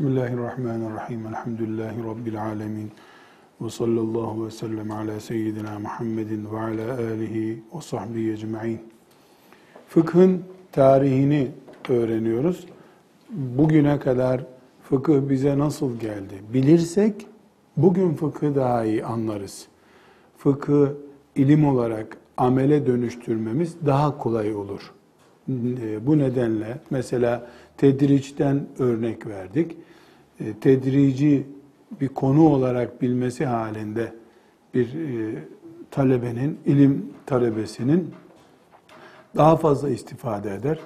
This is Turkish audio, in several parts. Bismillahirrahmanirrahim. Elhamdülillahi Rabbil alemin. Ve sallallahu ve sellem ala seyyidina Muhammedin ve ala alihi ve sahbihi ecma'in. Fıkhın tarihini öğreniyoruz. Bugüne kadar fıkıh bize nasıl geldi? Bilirsek bugün fıkhı daha iyi anlarız. Fıkhı ilim olarak amele dönüştürmemiz daha kolay olur. Bu nedenle mesela tedricden örnek verdik. Tedrici bir konu olarak bilmesi halinde bir talebenin, ilim talebesinin daha fazla istifade eder,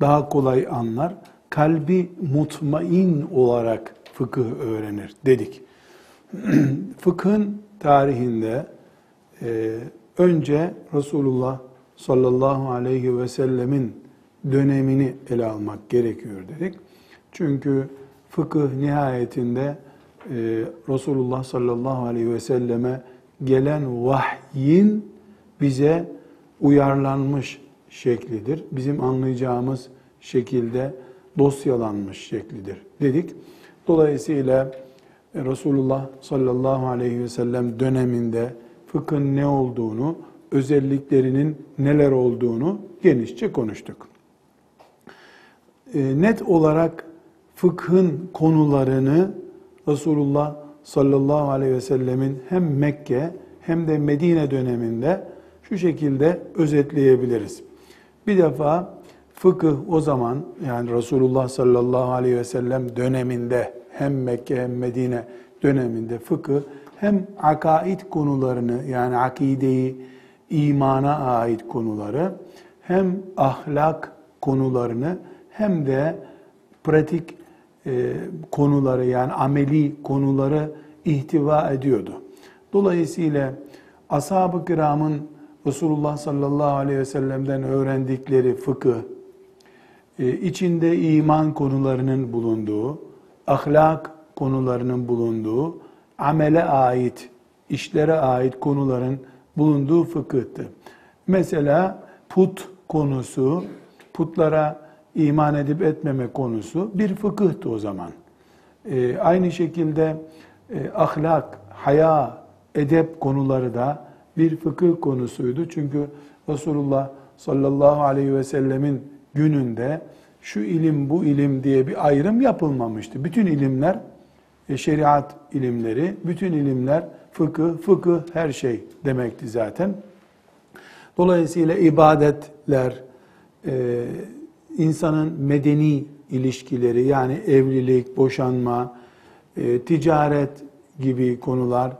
daha kolay anlar, kalbi mutmain olarak fıkıh öğrenir dedik. Fıkhın tarihinde önce Resulullah sallallahu aleyhi ve sellemin dönemini ele almak gerekiyor dedik. Çünkü fıkıh nihayetinde Resulullah sallallahu aleyhi ve selleme gelen vahyin bize uyarlanmış şeklidir. Bizim anlayacağımız şekilde dosyalanmış şeklidir dedik. Dolayısıyla Resulullah sallallahu aleyhi ve sellem döneminde fıkhın ne olduğunu, özelliklerinin neler olduğunu genişçe konuştuk. Net olarak fıkhın konularını Resulullah sallallahu aleyhi ve sellemin hem Mekke hem de Medine döneminde şu şekilde özetleyebiliriz. Bir defa fıkıh o zaman, yani Resulullah sallallahu aleyhi ve sellem döneminde hem Mekke hem Medine döneminde fıkıh hem akaid konularını, yani akideyi, imana ait konuları, hem ahlak konularını hem de pratik konuları, yani ameli konuları ihtiva ediyordu. Dolayısıyla ashab-ı kiramın Resulullah sallallahu aleyhi ve sellem'den öğrendikleri fıkıh, içinde iman konularının bulunduğu, ahlak konularının bulunduğu, amele ait, işlere ait konuların bulunduğu fıkıhtı. Mesela put konusu, putlara iman edip etmeme konusu bir fıkıhtı o zaman. Aynı şekilde ahlak, haya, edep konuları da bir fıkıh konusuydu. Çünkü Resulullah sallallahu aleyhi ve sellemin gününde şu ilim bu ilim diye bir ayrım yapılmamıştı. Bütün ilimler şeriat ilimleri, bütün ilimler fıkıh, fıkıh her şey demekti zaten. Dolayısıyla ibadetler, insanın medeni ilişkileri, yani evlilik, boşanma, ticaret gibi konular,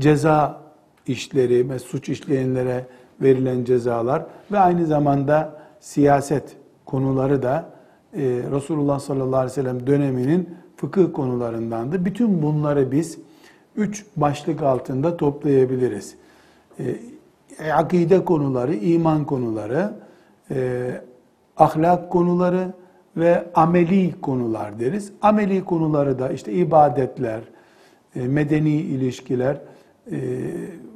ceza işleri ve suç işleyenlere verilen cezalar ve aynı zamanda siyaset konuları da Resulullah sallallahu aleyhi ve sellem döneminin fıkıh konularındandı. Bütün bunları biz 3 başlık altında toplayabiliriz. Akide konuları, iman konuları, ahlak konuları ve ameli konular deriz. Ameli konuları da işte ibadetler, medeni ilişkiler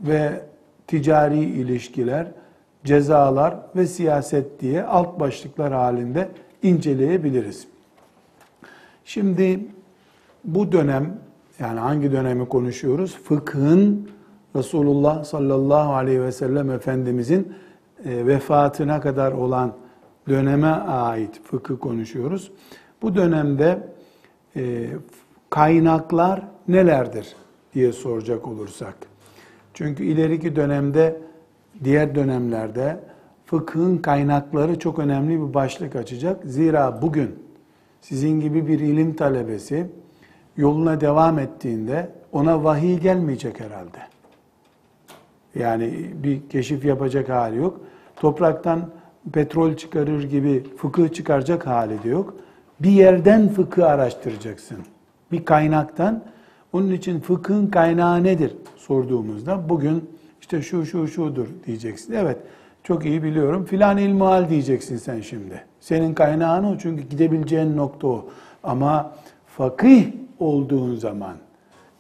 ve ticari ilişkiler, cezalar ve siyaset diye alt başlıklar halinde inceleyebiliriz. Şimdi bu dönem, yani hangi dönemi konuşuyoruz? Fıkhın Resulullah sallallahu aleyhi ve sellem Efendimizin vefatına kadar olan döneme ait fıkhı konuşuyoruz. Bu dönemde kaynaklar nelerdir diye soracak olursak. Çünkü ileriki dönemde, diğer dönemlerde fıkhın kaynakları çok önemli bir başlık açacak. Zira bugün sizin gibi bir ilim talebesi yoluna devam ettiğinde ona vahiy gelmeyecek herhalde. Yani bir keşif yapacak hali yok. Topraktan petrol çıkarır gibi fıkıh çıkaracak hali de yok. Bir yerden fıkıh araştıracaksın. Bir kaynaktan. Onun için fıkhın kaynağı nedir sorduğumuzda bugün işte şudur diyeceksin. Evet, çok iyi biliyorum. Filan ilmuhal diyeceksin sen şimdi. Senin kaynağın o, çünkü gidebileceğin nokta o. Ama fakih olduğun zaman,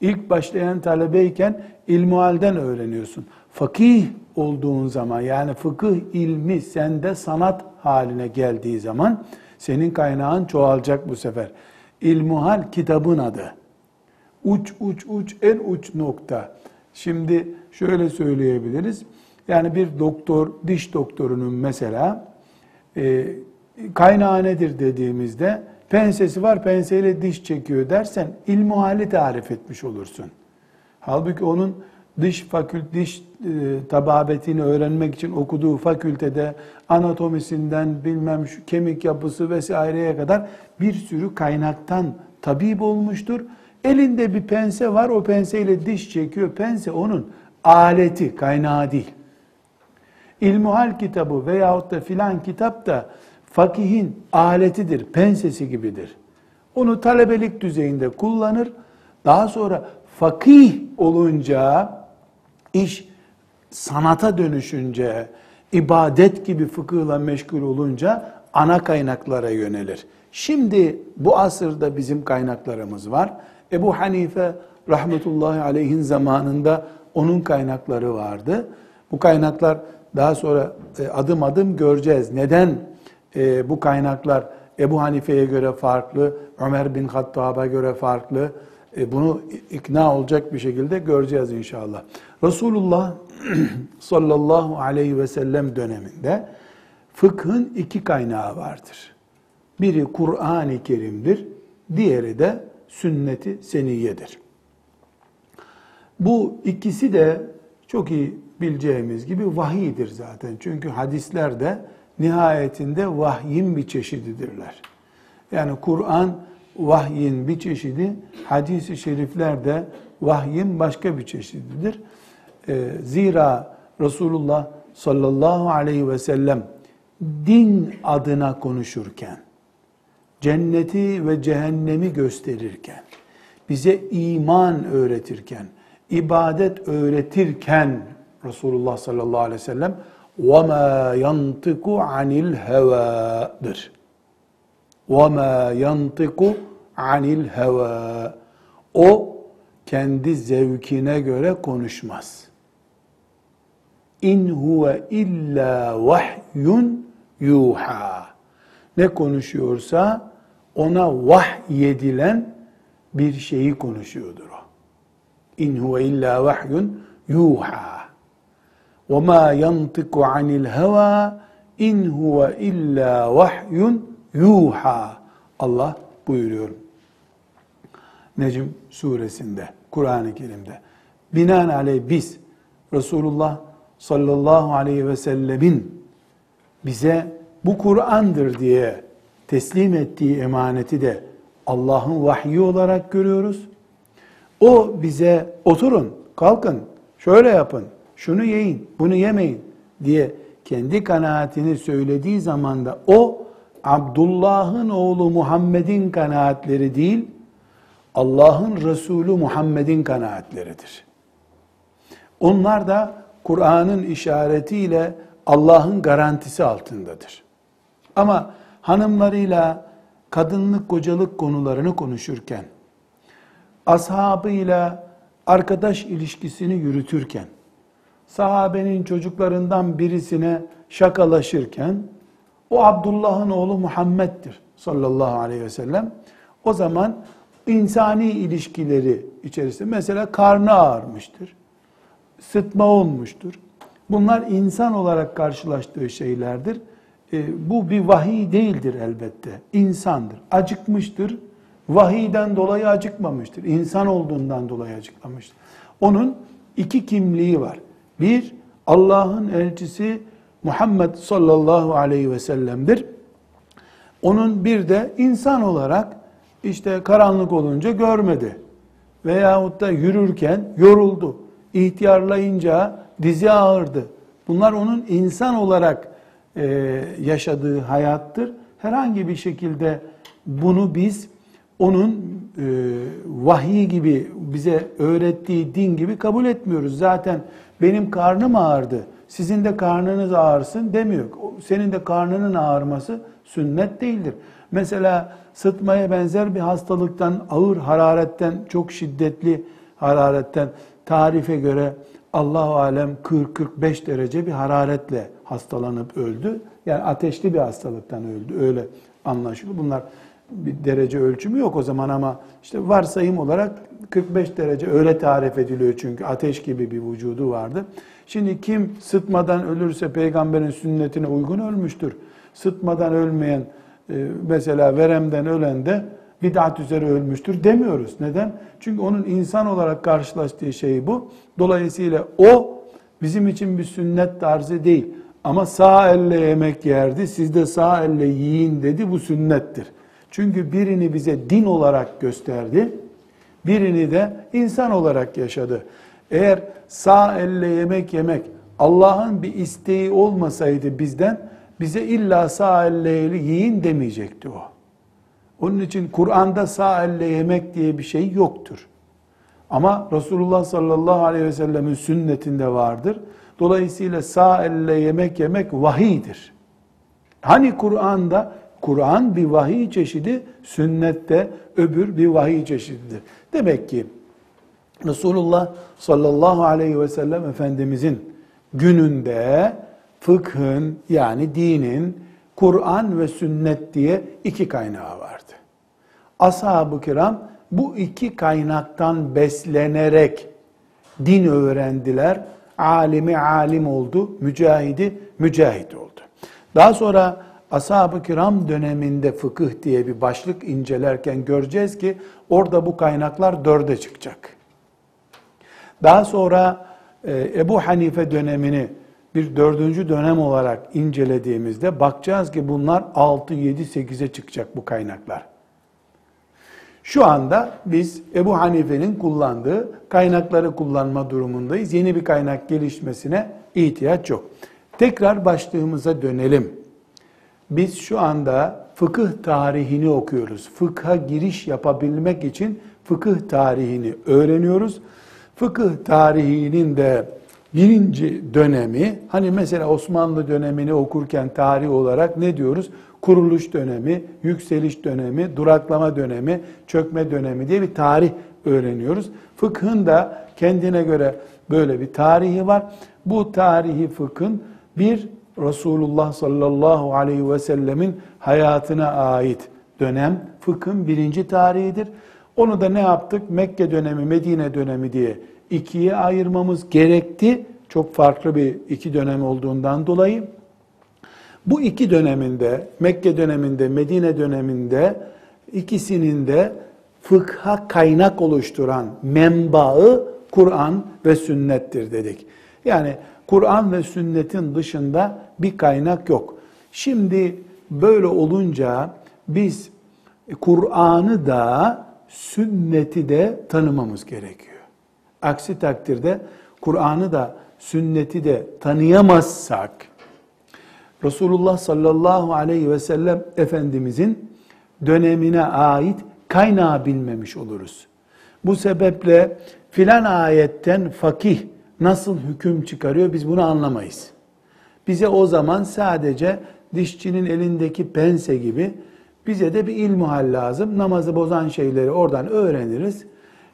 ilk başlayan talebeyken ilmuhalden öğreniyorsun. Fakih olduğun zaman, yani fıkıh ilmi sende sanat haline geldiği zaman senin kaynağın çoğalacak bu sefer. İlmuhal kitabın adı. Uç en uç nokta. Şimdi şöyle söyleyebiliriz. Yani bir doktor, diş doktorunun mesela kaynağı nedir dediğimizde pensesi var, penseyle diş çekiyor dersen ilmuhali tarif etmiş olursun. Halbuki onun diş tababetini öğrenmek için okuduğu fakültede anatomisinden bilmem şu kemik yapısı vesaireye kadar bir sürü kaynaktan tabip olmuştur. Elinde bir pense var, o penseyle diş çekiyor. Pense onun aleti, kaynağı değil. İlmuhal kitabı veyahut da filan kitap da fakihin aletidir, pensesi gibidir. Onu talebelik düzeyinde kullanır. Daha sonra fakih olunca, iş sanata dönüşünce, ibadet gibi fıkıhla meşgul olunca ana kaynaklara yönelir. Şimdi bu asırda bizim kaynaklarımız var. Ebu Hanife rahmetullahi aleyhin zamanında onun kaynakları vardı. Bu kaynaklar daha sonra adım adım göreceğiz. Neden bu kaynaklar Ebu Hanife'ye göre farklı, Ömer bin Hattab'a göre farklı? Bunu ikna olacak bir şekilde göreceğiz inşallah. Resulullah sallallahu aleyhi ve sellem döneminde fıkhın iki kaynağı vardır. Biri Kur'an-ı Kerim'dir, diğeri de sünnet-i seniyyedir. Bu ikisi de çok iyi bileceğimiz gibi vahiydir zaten. Çünkü hadisler de nihayetinde vahyin bir çeşididirler. Yani Kur'an vahyin bir çeşidi, hadis-i şerifler de vahyin başka bir çeşididir. Zira Resulullah sallallahu aleyhi ve sellem din adına konuşurken, cenneti ve cehennemi gösterirken, bize iman öğretirken, ibadet öğretirken Resulullah sallallahu aleyhi ve sellem وَمَا يَنْتِقُ عَنِ الْهَوَاdır. وَمَا يَنْتِقُ عَنِ الْهَوَى. O kendi zevkine göre konuşmaz. اِنْ هُوَ اِلَّا وَحْيٌ يُوحَى. Ne konuşuyorsa ona vahyedilen bir şeyi konuşuyordur o. اِنْ هُوَ اِلَّا وَحْيٌ يُوحَى. وَمَا يَنْتِقُ عَنِ الْهَوَى اِنْ هُوَ اِلَّا وَحْيٌ yuha. Allah buyuruyor Necm suresinde, Kur'an-ı Kerim'de. Binaenaleyh biz Resulullah sallallahu aleyhi ve sellemin bize bu Kur'an'dır diye teslim ettiği emaneti de Allah'ın vahyi olarak görüyoruz. O bize oturun, kalkın, şöyle yapın, şunu yiyin, bunu yemeyin diye kendi kanaatini söylediği zaman da o Abdullah'ın oğlu Muhammed'in kanaatleri değil, Allah'ın Resulü Muhammed'in kanaatleridir. Onlar da Kur'an'ın işaretiyle Allah'ın garantisi altındadır. Ama hanımlarıyla kadınlık, kocalık konularını konuşurken, ashabıyla arkadaş ilişkisini yürütürken, sahabenin çocuklarından birisine şakalaşırken, o Abdullah'ın oğlu Muhammed'dir sallallahu aleyhi ve sellem. O zaman insani ilişkileri içerisinde mesela karnı ağarmıştır, sıtma olmuştur. Bunlar insan olarak karşılaştığı şeylerdir. Bu bir vahiy değildir elbette. İnsandır. Acıkmıştır. Vahiyden dolayı acıkmamıştır. İnsan olduğundan dolayı acıkmamıştır. Onun iki kimliği var. Bir, Allah'ın elçisi Muhammed sallallahu aleyhi ve sellem'dir. Onun bir de insan olarak işte karanlık olunca görmedi. Veyahut da yürürken yoruldu. İhtiyarlayınca dizi ağırdı. Bunlar onun insan olarak yaşadığı hayattır. Herhangi bir şekilde bunu biz onun vahiy gibi bize öğrettiği din gibi kabul etmiyoruz. Zaten benim karnım ağrıdı, sizin de karnınız ağırsın demiyor. Senin de karnının ağırması sünnet değildir. Mesela sıtmaya benzer bir hastalıktan, ağır hararetten, çok şiddetli hararetten tarife göre Allah-u alem 40-45 derece bir hararetle hastalanıp öldü. Yani ateşli bir hastalıktan öldü. Öyle anlaşılıyor. Bunlar bir derece ölçümü yok o zaman ama işte varsayım olarak 45 derece öyle tarif ediliyor çünkü ateş gibi bir vücudu vardı. Şimdi kim sıtmadan ölürse peygamberin sünnetine uygun ölmüştür. Sıtmadan ölmeyen mesela veremden ölen de bid'at üzere ölmüştür demiyoruz. Neden? Çünkü onun insan olarak karşılaştığı şey bu. Dolayısıyla o bizim için bir sünnet tarzı değil. Ama sağ elle yemek yerdi, siz de sağ elle yiyin dedi, bu sünnettir. Çünkü birini bize din olarak gösterdi, birini de insan olarak yaşadı. Eğer sağ elle yemek yemek Allah'ın bir isteği olmasaydı bizden, bize illa sağ elle yiyin demeyecekti o. Onun için Kur'an'da sağ elle yemek diye bir şey yoktur. Ama Resulullah sallallahu aleyhi ve sellemin sünnetinde vardır. Dolayısıyla sağ elle yemek yemek vahidir. Hani Kur'an'da, Kur'an bir vahiy çeşidi, sünnette öbür bir vahiy çeşididir. Demek ki Resulullah sallallahu aleyhi ve sellem Efendimizin gününde fıkhın yani dinin Kur'an ve sünnet diye iki kaynağı vardı. Ashab-ı kiram bu iki kaynaktan beslenerek din öğrendiler. Alimi alim oldu, mücahidi mücahid oldu. Daha sonra ashab-ı kiram döneminde fıkıh diye bir başlık incelerken göreceğiz ki orada bu kaynaklar dörde çıkacak. Daha sonra Ebu Hanife dönemini bir dördüncü dönem olarak incelediğimizde bakacağız ki bunlar 6, 7, 8'e çıkacak bu kaynaklar. Şu anda biz Ebu Hanife'nin kullandığı kaynakları kullanma durumundayız. Yeni bir kaynak gelişmesine ihtiyaç yok. Tekrar başlığımıza dönelim. Biz şu anda fıkıh tarihini okuyoruz. Fıkha giriş yapabilmek için fıkıh tarihini öğreniyoruz. Fıkıh tarihinin de birinci dönemi, hani mesela Osmanlı dönemini okurken tarih olarak ne diyoruz? Kuruluş dönemi, yükseliş dönemi, duraklama dönemi, çökme dönemi diye bir tarih öğreniyoruz. Fıkhın da kendine göre böyle bir tarihi var. Bu tarihi fıkhın bir Resulullah sallallahu aleyhi ve sellemin hayatına ait dönem fıkhın birinci tarihidir. Onu da ne yaptık? Mekke dönemi, Medine dönemi diye ikiye ayırmamız gerekti. Çok farklı bir iki dönem olduğundan dolayı. Bu iki döneminde, Mekke döneminde, Medine döneminde ikisinin de fıkha kaynak oluşturan menbaı Kur'an ve sünnettir dedik. Yani Kur'an ve sünnetin dışında bir kaynak yok. Şimdi böyle olunca biz Kur'an'ı da sünneti de tanımamız gerekiyor. Aksi takdirde Kur'an'ı da sünneti de tanıyamazsak, Resulullah sallallahu aleyhi ve sellem Efendimizin dönemine ait kaynağı bilmemiş oluruz. Bu sebeple filan ayetten fakih nasıl hüküm çıkarıyor biz bunu anlamayız. Bize o zaman sadece dişçinin elindeki pense gibi bize de bir ilmihal lazım. Namazı bozan şeyleri oradan öğreniriz.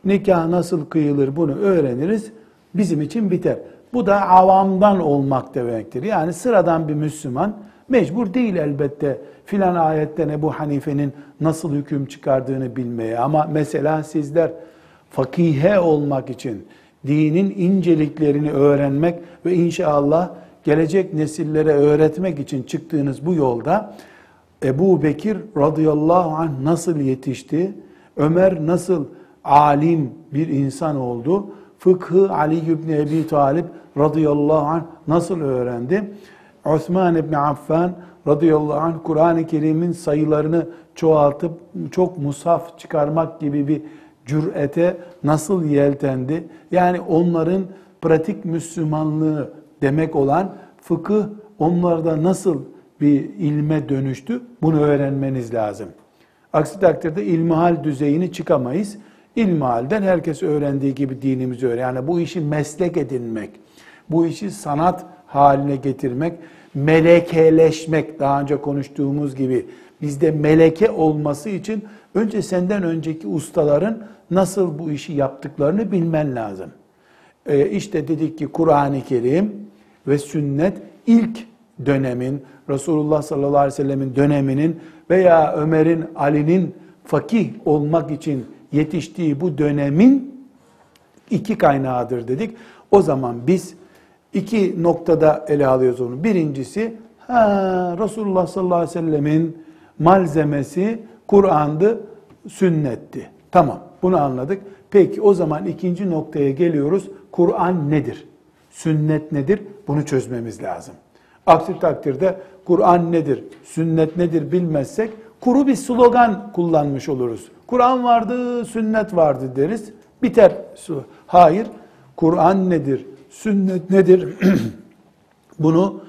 Nikah nasıl kıyılır bunu öğreniriz. Bizim için biter. Bu da avamdan olmak demektir. Yani sıradan bir Müslüman mecbur değil elbette filan ayetten Ebu Hanife'nin nasıl hüküm çıkardığını bilmeye. Ama mesela sizler fakihe olmak için dinin inceliklerini öğrenmek ve inşallah gelecek nesillere öğretmek için çıktığınız bu yolda Ebu Bekir radıyallahu anh nasıl yetişti? Ömer nasıl alim bir insan oldu? Fıkhı Ali ibn Ebi Talib radıyallahu anh nasıl öğrendi? Osman ibn Affan radıyallahu anh Kur'an-ı Kerim'in sayılarını çoğaltıp çok mushaf çıkarmak gibi bir cürete nasıl yeltendi? Yani onların pratik Müslümanlığı demek olan fıkıh onlarda nasıl bir ilme dönüştü? Bunu öğrenmeniz lazım. Aksi takdirde ilmihal düzeyini çıkamayız. İlmihalden herkes öğrendiği gibi dinimizi öğren. Yani bu işi meslek edinmek, bu işi sanat haline getirmek, melekeleşmek daha önce konuştuğumuz gibi bizde meleke olması için önce senden önceki ustaların nasıl bu işi yaptıklarını bilmen lazım. İşte dedik ki Kur'an-ı Kerim ve sünnet ilk dönemin, Resulullah sallallahu aleyhi ve sellemin döneminin veya Ömer'in, Ali'nin fakih olmak için yetiştiği bu dönemin iki kaynağıdır dedik. O zaman biz iki noktada ele alıyoruz onu. Birincisi, Resulullah sallallahu aleyhi ve sellemin malzemesi Kur'an'dı, sünnetti. Tamam, bunu anladık. Peki o zaman ikinci noktaya geliyoruz. Kur'an nedir? Sünnet nedir? Bunu çözmemiz lazım. Aksi takdirde Kur'an nedir, sünnet nedir bilmezsek kuru bir slogan kullanmış oluruz. Kur'an vardı, sünnet vardı deriz. Biter. Hayır, Kur'an nedir, sünnet nedir? Bunu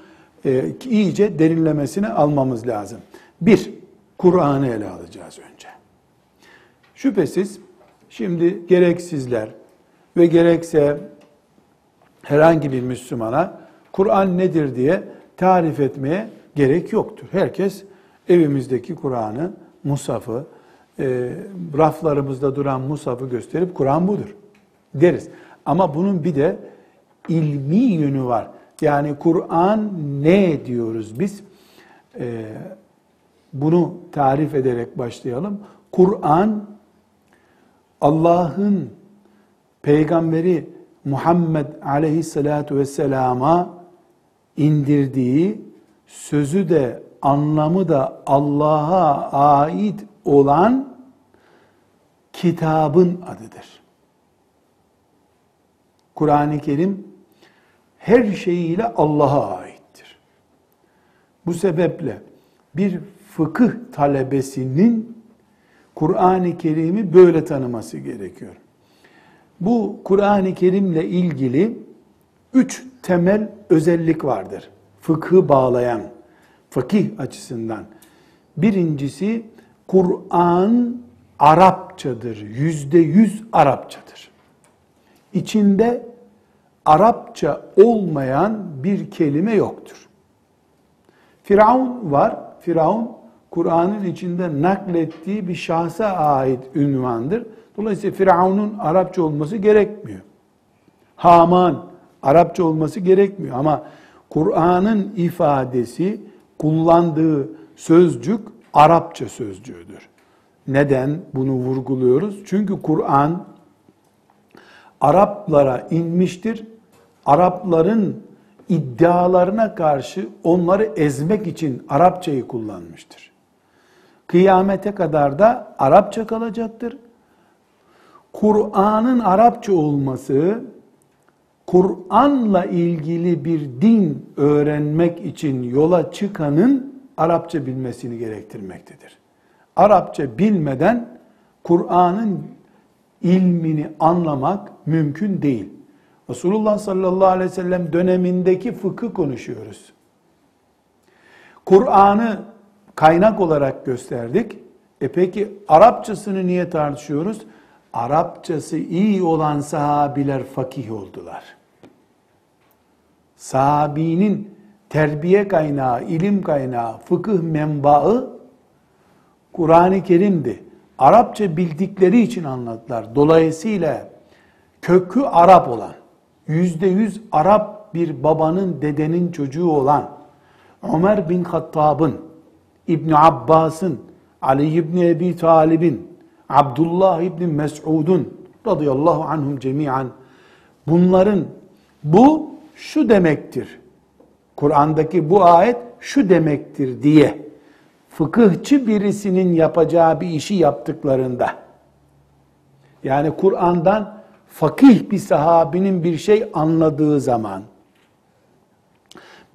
iyice derinlemesine almamız lazım. Bir, Kur'an'ı ele alacağız önce. Şüphesiz şimdi gerek sizler ve gerekse herhangi bir Müslümana Kur'an nedir diye tarif etmeye gerek yoktur. Herkes evimizdeki Kur'an'ı, mushafı, raflarımızda duran mushafı gösterip Kur'an budur deriz. Ama bunun bir de ilmi yönü var. Yani Kur'an ne diyoruz biz? Bunu tarif ederek başlayalım. Kur'an, Allah'ın peygamberi Muhammed aleyhissalatu vesselama indirdiği, sözü de anlamı da Allah'a ait olan kitabın adıdır. Kur'an-ı Kerim her şeyiyle Allah'a aittir. Bu sebeple bir fıkıh talebesinin Kur'an-ı Kerim'i böyle tanıması gerekiyor. Bu Kur'an-ı Kerim'le ilgili üç temel özellik vardır. Fıkhı bağlayan, fakih açısından. Birincisi, Kur'an Arapçadır. 100% Arapçadır. İçinde Arapça olmayan bir kelime yoktur. Firavun var. Firavun, Kur'an'ın içinde naklettiği bir şahsa ait ünvandır. Dolayısıyla Firavun'un Arapça olması gerekmiyor. Haman, Arapça olması gerekmiyor. Ama Kur'an'ın ifadesi, kullandığı sözcük Arapça sözcüğüdür. Neden bunu vurguluyoruz? Çünkü Kur'an Araplara inmiştir. Arapların iddialarına karşı onları ezmek için Arapçayı kullanmıştır. Kıyamete kadar da Arapça kalacaktır. Kur'an'ın Arapça olması, Kur'an'la ilgili bir din öğrenmek için yola çıkanın Arapça bilmesini gerektirmektedir. Arapça bilmeden Kur'an'ın ilmini anlamak mümkün değil. Resulullah sallallahu aleyhi ve sellem dönemindeki fıkhı konuşuyoruz. Kur'an'ı kaynak olarak gösterdik. Peki Arapçasını niye tartışıyoruz? Arapçası iyi olan sahabiler fakih oldular. Sahabinin terbiye kaynağı, ilim kaynağı, fıkıh menbaı Kur'an-ı Kerim'di. Arapça bildikleri için anlattılar. Dolayısıyla kökü Arap olan, 100% Arap bir babanın, dedenin çocuğu olan Ömer bin Hattab'ın, İbn Abbas'ın, Ali İbni Ebi Talib'in, Abdullah İbni Mes'ud'un radıyallahu anhum cemiyen, bunların bu şu demektir, Kur'an'daki bu ayet şu demektir diye fıkıhçı birisinin yapacağı bir işi yaptıklarında, yani Kur'an'dan fakih bir sahabinin bir şey anladığı zaman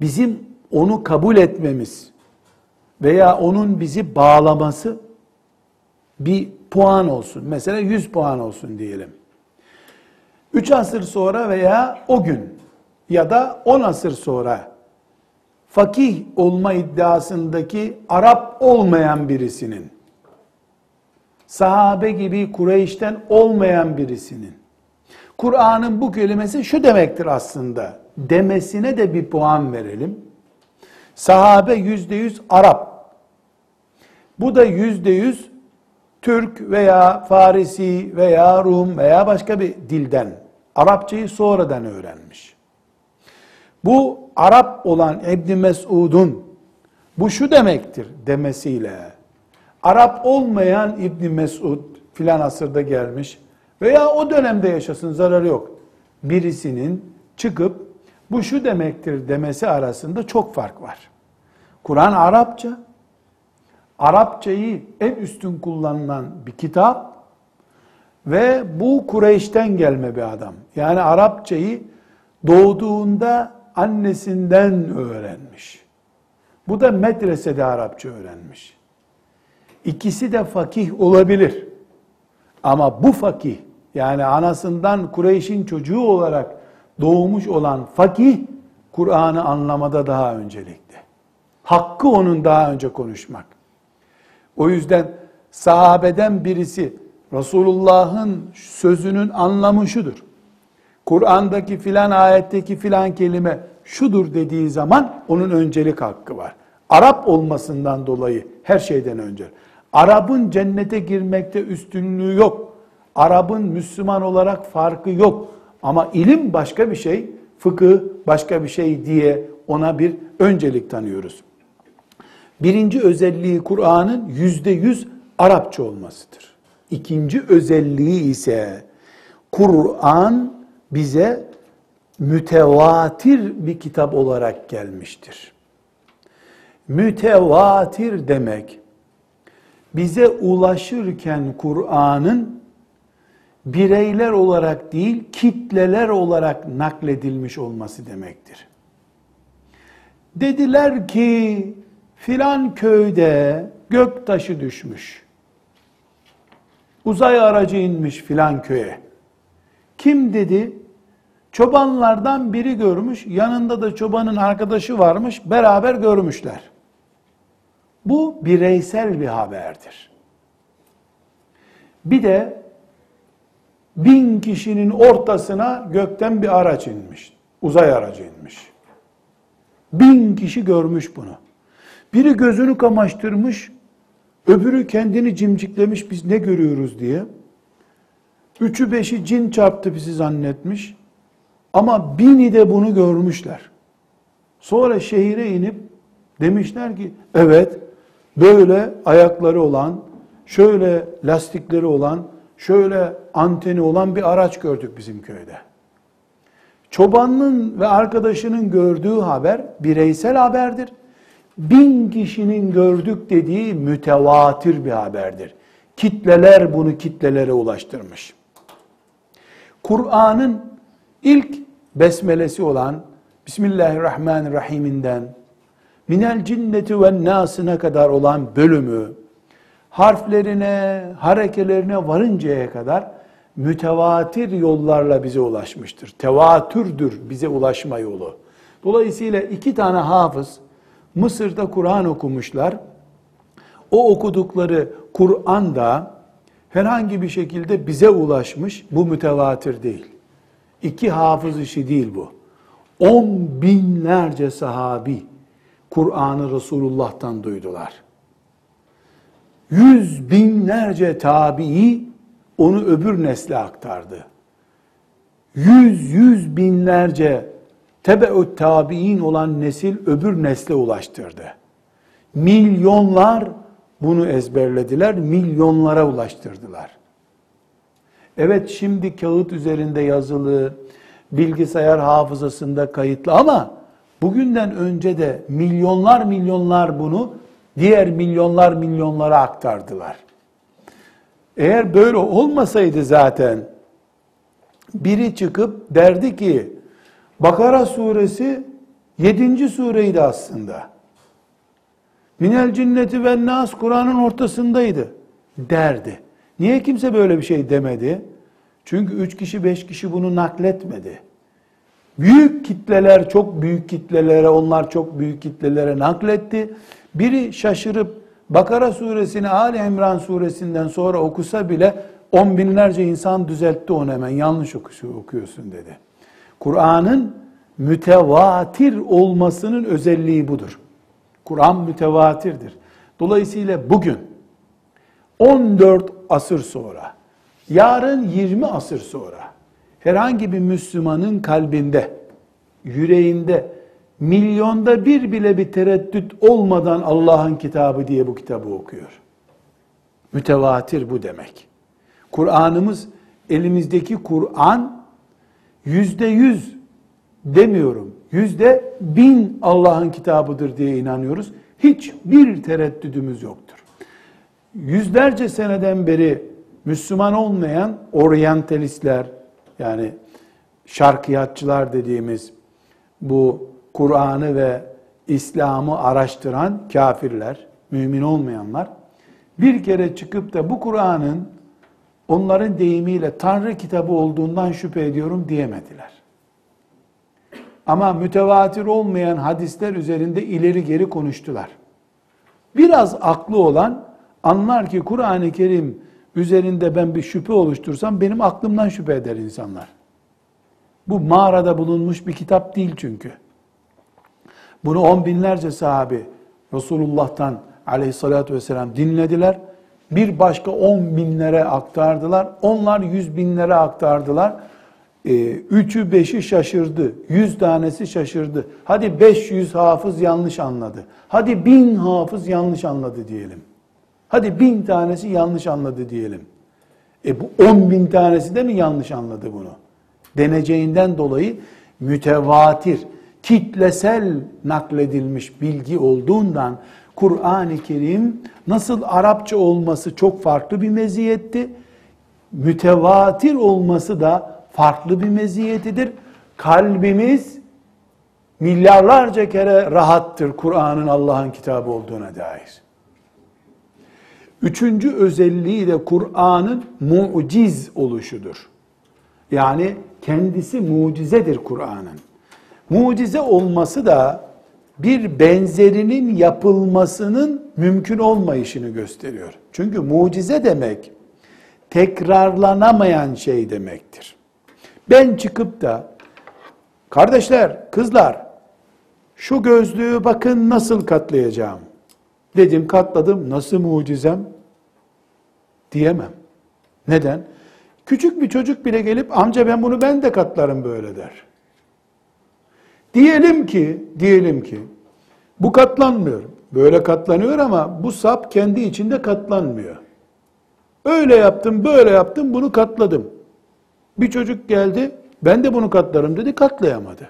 bizim onu kabul etmemiz veya onun bizi bağlaması bir puan olsun. Mesela 100 puan olsun diyelim. 3 asır sonra veya o gün ya da 10 asır sonra fakih olma iddiasındaki Arap olmayan birisinin, sahabe gibi Kureyş'ten olmayan birisinin, Kur'an'ın bu kelimesi şu demektir aslında demesine de bir puan verelim. Sahabe 100% Arap. Bu da 100% Türk veya Farisi veya Rum veya başka bir dilden, Arapçayı sonradan öğrenmiş. bu Arap olan İbn Mes'ud'un bu şu demektir demesiyle Arap olmayan İbn Mes'ud filan asırda gelmiş veya o dönemde yaşasın zararı yok. Birisinin çıkıp bu şu demektir demesi arasında çok fark var. Kur'an Arapça, Arapçayı en üstün kullanılan bir kitap ve bu Kureyş'ten gelme bir adam. Yani Arapçayı doğduğunda annesinden öğrenmiş. Bu da medresede Arapça öğrenmiş. İkisi de fakih olabilir. Ama bu fakih, yani anasından Kureyş'in çocuğu olarak doğmuş olan fakih, Kur'an'ı anlamada daha öncelikli. Hakkı onun daha önce konuşmak. O yüzden sahabeden birisi Resulullah'ın sözünün anlamı şudur, Kur'an'daki filan ayetteki filan kelime şudur dediği zaman onun öncelik hakkı var. Arap olmasından dolayı her şeyden önce. Arap'ın cennete girmekte üstünlüğü yok. Arap'ın Müslüman olarak farkı yok. Ama ilim başka bir şey, fıkıh başka bir şey diye ona bir öncelik tanıyoruz. Birinci özelliği Kur'an'ın %100 Arapça olmasıdır. İkinci özelliği ise Kur'an bize mütevatir bir kitap olarak gelmiştir. Mütevatir demek, bize ulaşırken Kur'an'ın bireyler olarak değil, kitleler olarak nakledilmiş olması demektir. Dediler ki, filan köyde göktaşı düşmüş, uzay aracı inmiş filan köye. Kim dedi? Çobanlardan biri görmüş, yanında da çobanın arkadaşı varmış, beraber görmüşler. Bu bireysel bir haberdir. Bir de 1000 kişinin ortasına gökten bir araç inmiş, uzay aracı inmiş. 1000 kişi görmüş bunu. Biri gözünü kamaştırmış, öbürü kendini cimciklemiş biz ne görüyoruz diye. 3'ü 5'i cin çarptı bizi zannetmiş. Ama 1000'i de bunu görmüşler. Sonra şehire inip demişler ki evet böyle ayakları olan, şöyle lastikleri olan, şöyle anteni olan bir araç gördük bizim köyde. Çobanın ve arkadaşının gördüğü haber bireysel haberdir. 1000 kişinin gördük dediği mütevatir bir haberdir. Kitleler bunu kitlelere ulaştırmış. Kur'an'ın ilk besmelesi olan Bismillahirrahmanirrahim'inden minel cinneti ve nasına kadar olan bölümü harflerine, harekelerine varıncaya kadar mütevatir yollarla bize ulaşmıştır. Tevatürdür bize ulaşma yolu. Dolayısıyla 2 tane hafız Mısır'da Kur'an okumuşlar. O okudukları Kur'an da herhangi bir şekilde bize ulaşmış. Bu mütevatir değil. 2 hafız işi değil bu. 10 binlerce sahabi Kur'an'ı Resulullah'tan duydular. 100 binlerce tabii onu öbür nesle aktardı. 100 binlerce tebeut tabi'in olan nesil öbür nesle ulaştırdı. Milyonlar bunu ezberlediler, milyonlara ulaştırdılar. Evet şimdi kağıt üzerinde yazılı, bilgisayar hafızasında kayıtlı ama bugünden önce de milyonlar bunu diğer milyonlara aktardılar. Eğer böyle olmasaydı zaten biri çıkıp derdi ki Bakara suresi 7. sureydi aslında. Minel cinneti ve nas Kur'an'ın ortasındaydı derdi. Niye kimse böyle bir şey demedi? Çünkü 3 kişi 5 kişi bunu nakletmedi. Büyük kitleler çok büyük kitlelere, onlar çok büyük kitlelere nakletti. Biri şaşırıp Bakara suresini Ali İmran suresinden sonra okusa bile 10 binlerce insan düzeltti onu hemen. Yanlış okuyorsun dedi. Kur'an'ın mütevatir olmasının özelliği budur. Kur'an mütevatirdir. Dolayısıyla bugün 14 asır sonra, yarın 20 asır sonra herhangi bir Müslümanın kalbinde yüreğinde milyonda bir bile bir tereddüt olmadan Allah'ın kitabı diye bu kitabı okuyor. Mütevatir bu demek. Kur'an'ımız, elimizdeki Kur'an 100% demiyorum, 1000% Allah'ın kitabıdır diye inanıyoruz. Hiçbir tereddüdümüz yoktur. Yüzlerce seneden beri Müslüman olmayan oryantalistler, yani şarkiyatçılar dediğimiz bu Kur'an'ı ve İslam'ı araştıran kafirler, mümin olmayanlar, bir kere çıkıp da bu Kur'an'ın onların deyimiyle Tanrı kitabı olduğundan şüphe ediyorum diyemediler. Ama mütevatir olmayan hadisler üzerinde ileri geri konuştular. Biraz aklı olan anlar ki Kur'an-ı Kerim üzerinde ben bir şüphe oluştursam benim aklımdan şüphe eder insanlar. Bu mağarada bulunmuş bir kitap değil çünkü. Bunu on binlerce sahabi Resulullah'tan aleyhissalatü vesselam dinlediler. Bir başka 10.000'lere aktardılar. Onlar 100.000'lere aktardılar. 3'ü 5'i şaşırdı. 100 tanesi şaşırdı. Hadi 500 hafız yanlış anladı. Hadi 1000 hafız yanlış anladı diyelim. Hadi 1000 tanesi yanlış anladı diyelim. Bu 10.000 tanesi de mi yanlış anladı bunu? Deneceğinden dolayı mütevatir, kitlesel nakledilmiş bilgi olduğundan Kur'an-ı Kerim nasıl Arapça olması çok farklı bir meziyetti, mütevatir olması da farklı bir meziyetidir. Kalbimiz milyarlarca kere rahattır Kur'an'ın Allah'ın kitabı olduğuna dair. 3. özelliği de Kur'an'ın muciz oluşudur. Yani kendisi mucizedir Kur'an'ın. Mucize olması da bir benzerinin yapılmasının mümkün olmayışını gösteriyor. Çünkü mucize demek tekrarlanamayan şey demektir. Ben çıkıp da kardeşler, kızlar şu gözlüğü bakın nasıl katlayacağım dedim, katladım, nasıl mucizem diyemem. Neden? Küçük bir çocuk bile gelip amca ben de katlarım böyle der. Diyelim ki bu katlanmıyor. Böyle katlanıyor ama bu sap kendi içinde katlanmıyor. Öyle yaptım, böyle yaptım, bunu katladım. Bir çocuk geldi, ben de bunu katlarım dedi, katlayamadı.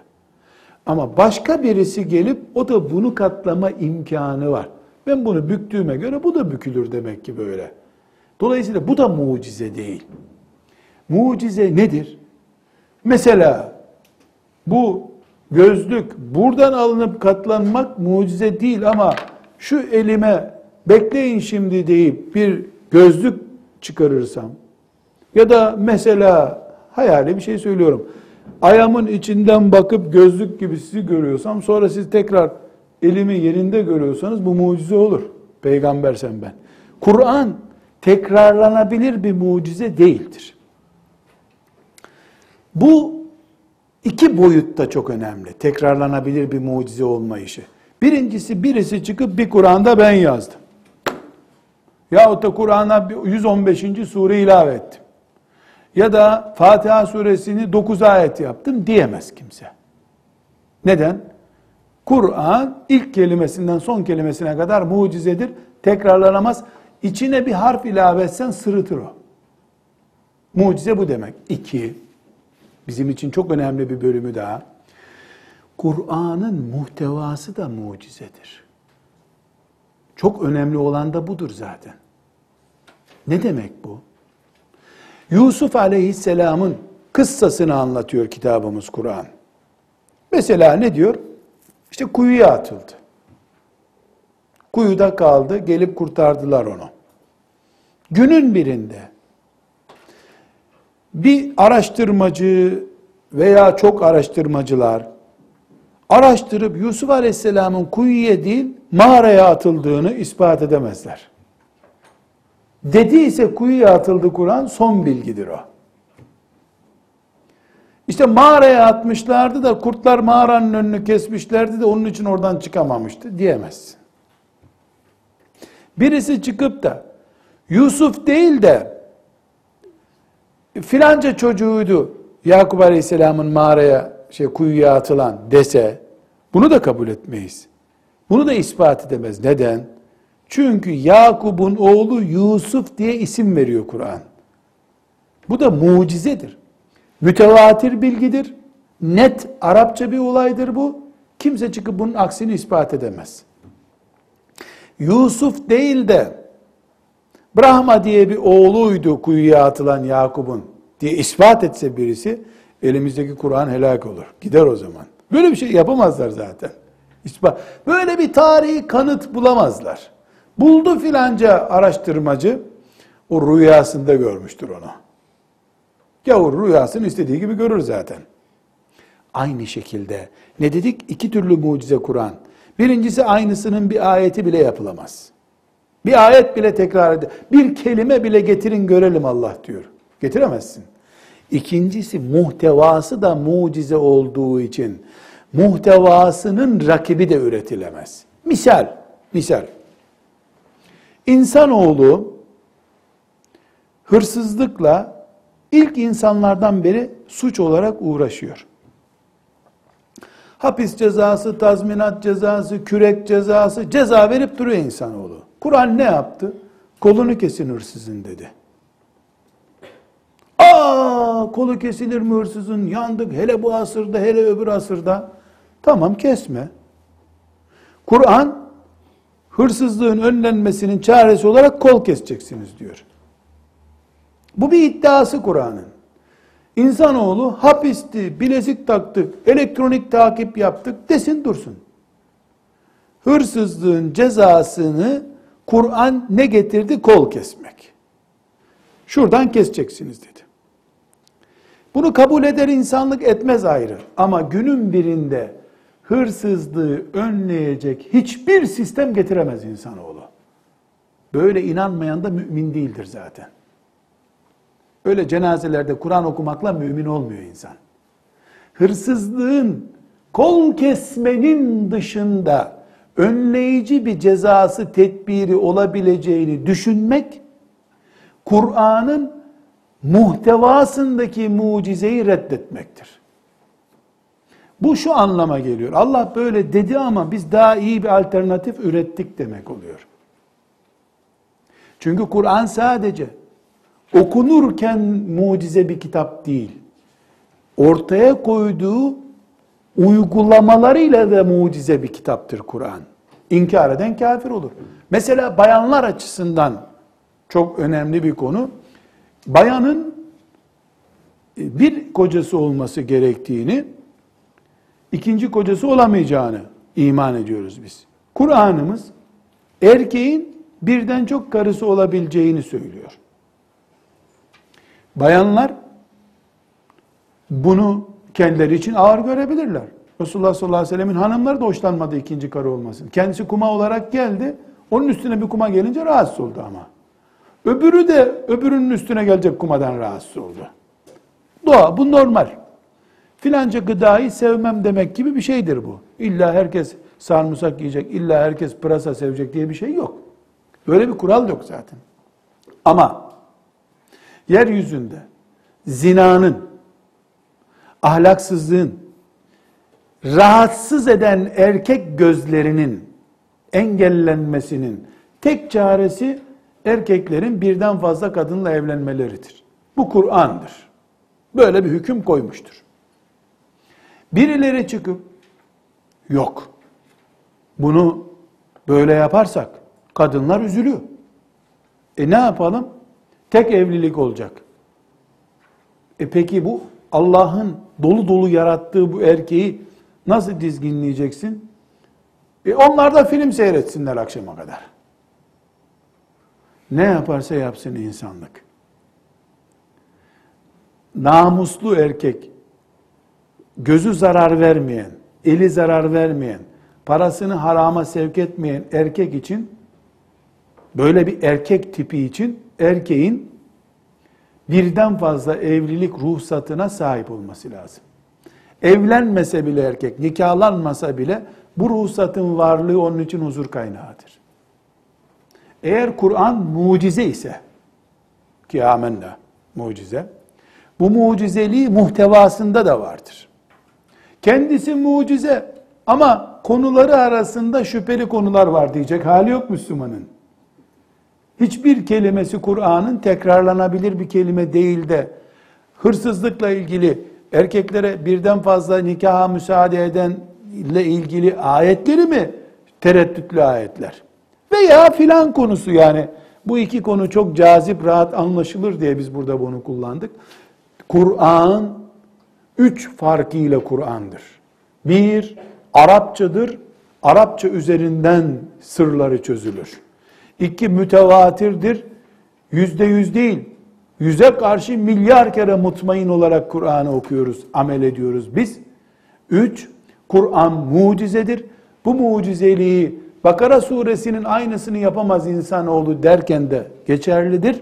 Ama başka birisi gelip o da bunu katlama imkanı var. Ben bunu büktüğüme göre bu da bükülür demek ki böyle. Dolayısıyla bu da mucize değil. Mucize nedir? Mesela bu gözlük buradan alınıp katlanmak mucize değil ama şu elime bekleyin şimdi deyip bir gözlük çıkarırsam ya da mesela hayali bir şey söylüyorum. Ayağımın içinden bakıp gözlük gibi sizi görüyorsam sonra siz tekrar elimi yerinde görüyorsanız bu mucize olur. Peygambersem ben. Kur'an tekrarlanabilir bir mucize değildir. Bu 2 boyutta çok önemli. Tekrarlanabilir bir mucize olmayışı. Birincisi, birisi çıkıp bir Kur'an'da ben yazdım. Yahut da Kur'an'a 115. sure ilave ettim. Ya da Fatiha suresini 9 ayet yaptım diyemez kimse. Neden? Kur'an ilk kelimesinden son kelimesine kadar mucizedir. Tekrarlanamaz. İçine bir harf ilave etsen sırıtır o. Mucize bu demek. 2. Bizim için çok önemli bir bölümü daha. Kur'an'ın muhtevası da mucizedir. Çok önemli olan da budur zaten. Ne demek bu? Yusuf Aleyhisselam'ın kıssasını anlatıyor kitabımız Kur'an. Mesela ne diyor? İşte kuyuya atıldı. Kuyuda kaldı, gelip kurtardılar onu. Günün birinde bir araştırmacı veya çok araştırmacılar araştırıp Yusuf Aleyhisselam'ın kuyuya değil mağaraya atıldığını ispat edemezler. Dediyse kuyuya atıldı Kur'an son bilgidir o. İşte mağaraya atmışlardı da kurtlar mağaranın önünü kesmişlerdi de onun için oradan çıkamamıştı diyemezsin. Birisi çıkıp da Yusuf değil de filanca çocuğuydu Yakup Aleyhisselam'ın mağaraya kuyuya atılan dese bunu da kabul etmeyiz. Bunu da ispat edemez. Neden? Çünkü Yakup'un oğlu Yusuf diye isim veriyor Kur'an. Bu da mucizedir. Mütevatir bilgidir. Net Arapça bir olaydır bu. Kimse çıkıp bunun aksini ispat edemez. Yusuf değil de Brahma diye bir oğluydu kuyuya atılan Yakup'un diye ispat etse birisi elimizdeki Kur'an helak olur. Gider o zaman. Böyle bir şey yapamazlar zaten. Böyle bir tarihi kanıt bulamazlar. Buldu filanca araştırmacı, o rüyasında görmüştür onu. Gavur rüyasını istediği gibi görür zaten. Aynı şekilde ne dedik? İki türlü mucize Kur'an. Birincisi aynısının bir ayeti bile yapılamaz. Bir ayet bile tekrar eder. Bir kelime bile getirin görelim Allah diyor. Getiremezsin. İkincisi muhtevası da mucize olduğu için muhtevasının rakibi de üretilemez. Misal. İnsanoğlu hırsızlıkla ilk insanlardan beri suç olarak uğraşıyor. Hapis cezası, tazminat cezası, kürek cezası, ceza verip duruyor insanoğlu. Kur'an ne yaptı? Kolunu kesin hırsızın dedi. Kolu kesilir mi hırsızın? Yandık hele bu asırda, hele öbür asırda. Tamam, kesme. Kur'an hırsızlığın önlenmesinin çaresi olarak kol keseceksiniz diyor. Bu bir iddiası Kur'an'ın. İnsanoğlu hapisti, bilezik taktık, elektronik takip yaptık desin dursun. Hırsızlığın cezasını Kur'an ne getirdi? Kol kesmek. Şuradan keseceksiniz dedi. Bunu kabul eder insanlık, etmez ayrı. Ama günün birinde hırsızlığı önleyecek hiçbir sistem getiremez insanoğlu. Böyle inanmayan da mümin değildir zaten. Öyle cenazelerde Kur'an okumakla mümin olmuyor insan. Hırsızlığın, kol kesmenin dışında önleyici bir cezası, tedbiri olabileceğini düşünmek, Kur'an'ın muhtevasındaki mucizeyi reddetmektir. Bu şu anlama geliyor. Allah böyle dedi ama biz daha iyi bir alternatif ürettik demek oluyor. Çünkü Kur'an sadece okunurken mucize bir kitap değil. Ortaya koyduğu uygulamalarıyla da mucize bir kitaptır Kur'an. İnkar eden kafir olur. Mesela bayanlar açısından çok önemli bir konu. Bayanın bir kocası olması gerektiğini, ikinci kocası olamayacağını iman ediyoruz biz. Kur'an'ımız erkeğin birden çok karısı olabileceğini söylüyor. Bayanlar bunu kendileri için ağır görebilirler. Resulullah sallallahu aleyhi ve sellemin hanımları da hoşlanmadı ikinci karı olmasını. Kendisi kuma olarak geldi, onun üstüne bir kuma gelince rahatsız oldu ama. Öbürü de öbürünün üstüne gelecek kumadan rahatsız oldu. Doğa, bu normal. Filanca gıdayı sevmem demek gibi bir şeydir bu. İlla herkes sarımsak yiyecek, illa herkes pırasa sevecek diye bir şey yok. Böyle bir kural yok zaten. Ama yeryüzünde zinanın, ahlaksızlığın, rahatsız eden erkek gözlerinin engellenmesinin tek çaresi erkeklerin birden fazla kadınla evlenmeleridir. Bu Kur'an'dır. Böyle bir hüküm koymuştur. Birileri çıkıp, yok, bunu böyle yaparsak kadınlar üzülüyor. Ne yapalım? Tek evlilik olacak. Peki bu Allah'ın dolu dolu yarattığı bu erkeği nasıl dizginleyeceksin? Onlar da film seyretsinler akşama kadar. Ne yaparsa yapsın insanlık. Namuslu erkek, gözü zarar vermeyen, eli zarar vermeyen, parasını harama sevk etmeyen erkek için, böyle bir erkek tipi için erkeğin birden fazla evlilik ruhsatına sahip olması lazım. Evlenmese bile erkek, nikahlanmasa bile bu ruhsatın varlığı onun için huzur kaynağıdır. Eğer Kur'an mucize ise, ki amenna mucize, bu mucizeliği muhtevasında da vardır. Kendisi mucize ama konuları arasında şüpheli konular var diyecek hali yok Müslümanın. Hiçbir kelimesi Kur'an'ın tekrarlanabilir bir kelime değil de hırsızlıkla ilgili, erkeklere birden fazla nikaha müsaade edenle ilgili ayetleri mi tereddütlü ayetler? Veya filan konusu yani. Bu iki konu çok cazip, rahat anlaşılır diye biz burada bunu kullandık. Kur'an, 3 farkıyla Kur'an'dır. 1, Arapçadır. Arapça üzerinden sırları çözülür. 2, mütevatirdir. %100 değil. 100'e karşı milyar kere mutmain olarak Kur'an'ı okuyoruz, amel ediyoruz biz. 3, Kur'an mucizedir. Bu mucizeliği Bakara suresinin aynısını yapamaz insanoğlu derken de geçerlidir.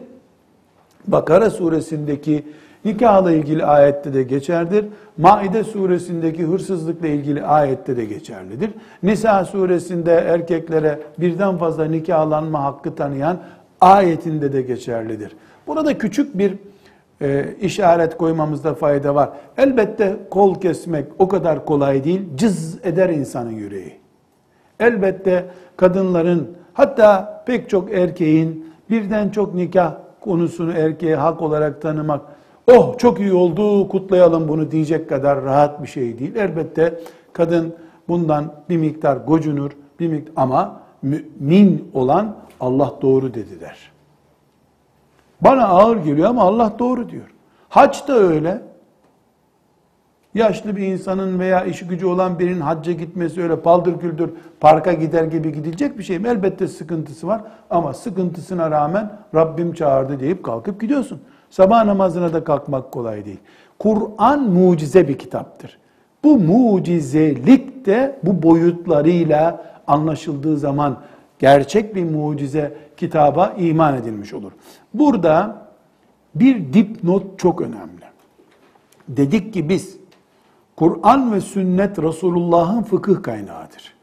Bakara suresindeki nikahla ilgili ayette de geçerlidir. Maide suresindeki hırsızlıkla ilgili ayette de geçerlidir. Nisa suresinde erkeklere birden fazla nikahlanma hakkı tanıyan ayetinde de geçerlidir. Burada küçük bir işaret koymamızda fayda var. Elbette kol kesmek o kadar kolay değil. Cız eder insanın yüreği. Elbette kadınların, hatta pek çok erkeğin birden çok nikah konusunu erkeğe hak olarak tanımak, oh çok iyi oldu kutlayalım bunu diyecek kadar rahat bir şey değil. Elbette kadın bundan bir miktar gocunur ama mümin olan Allah doğru dedi der. Bana ağır geliyor ama Allah doğru diyor. Hac da öyle. Yaşlı bir insanın veya işi gücü olan birinin hacca gitmesi öyle paldır güldür parka gider gibi gidilecek bir şey mi? Elbette sıkıntısı var ama sıkıntısına rağmen Rabbim çağırdı deyip kalkıp gidiyorsun. Sabah namazına da kalkmak kolay değil. Kur'an mucize bir kitaptır. Bu mucizelik de bu boyutlarıyla anlaşıldığı zaman gerçek bir mucize kitaba iman edilmiş olur. Burada bir dipnot çok önemli. Dedik ki biz, Kur'an ve sünnet Resulullah'ın fıkıh kaynağıdır.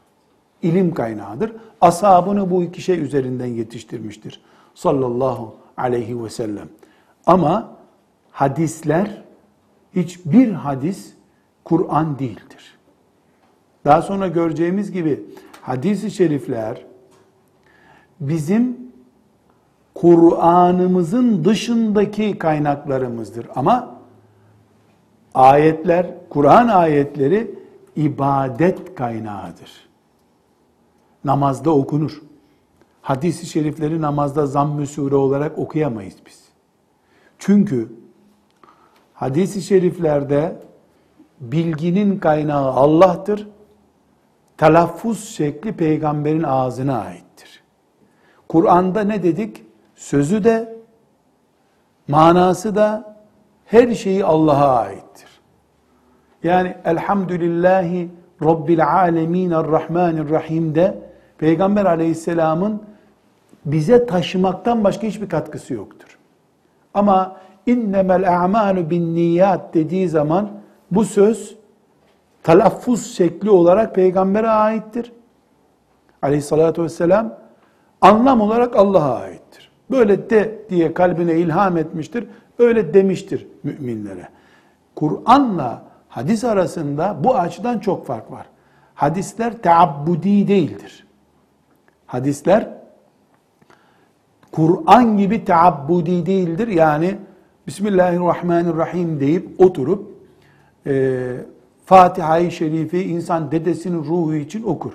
İlim kaynağıdır. Ashabını bu iki şey üzerinden yetiştirmiştir. Sallallahu aleyhi ve sellem. Ama hadisler, hiçbir hadis Kur'an değildir. Daha sonra göreceğimiz gibi hadis-i şerifler bizim Kur'an'ımızın dışındaki kaynaklarımızdır. Ama ayetler, Kur'an ayetleri ibadet kaynağıdır. Namazda okunur. Hadis-i şerifleri namazda zamm-ı sure olarak okuyamayız biz. Çünkü hadis-i şeriflerde bilginin kaynağı Allah'tır. Telaffuz şekli peygamberin ağzına aittir. Kur'an'da ne dedik? Sözü de, manası da, her şeyi Allah'a aittir. Yani elhamdülillahi rabbil aleminarrahmanirrahim de Peygamber aleyhisselamın bize taşımaktan başka hiçbir katkısı yoktur. Ama innemel a'malu binniyat dediği zaman bu söz telaffuz şekli olarak Peygamber'e aittir. Aleyhissalatü vesselam anlam olarak Allah'a aittir. Böyle de diye kalbine ilham etmiştir. Öyle demiştir müminlere. Kur'an'la hadis arasında bu açıdan çok fark var. Hadisler taabbudi değildir. Hadisler Kur'an gibi taabbudi değildir. Yani Bismillahirrahmanirrahim deyip oturup Fatiha-i Şerifi insan dedesinin ruhu için okur.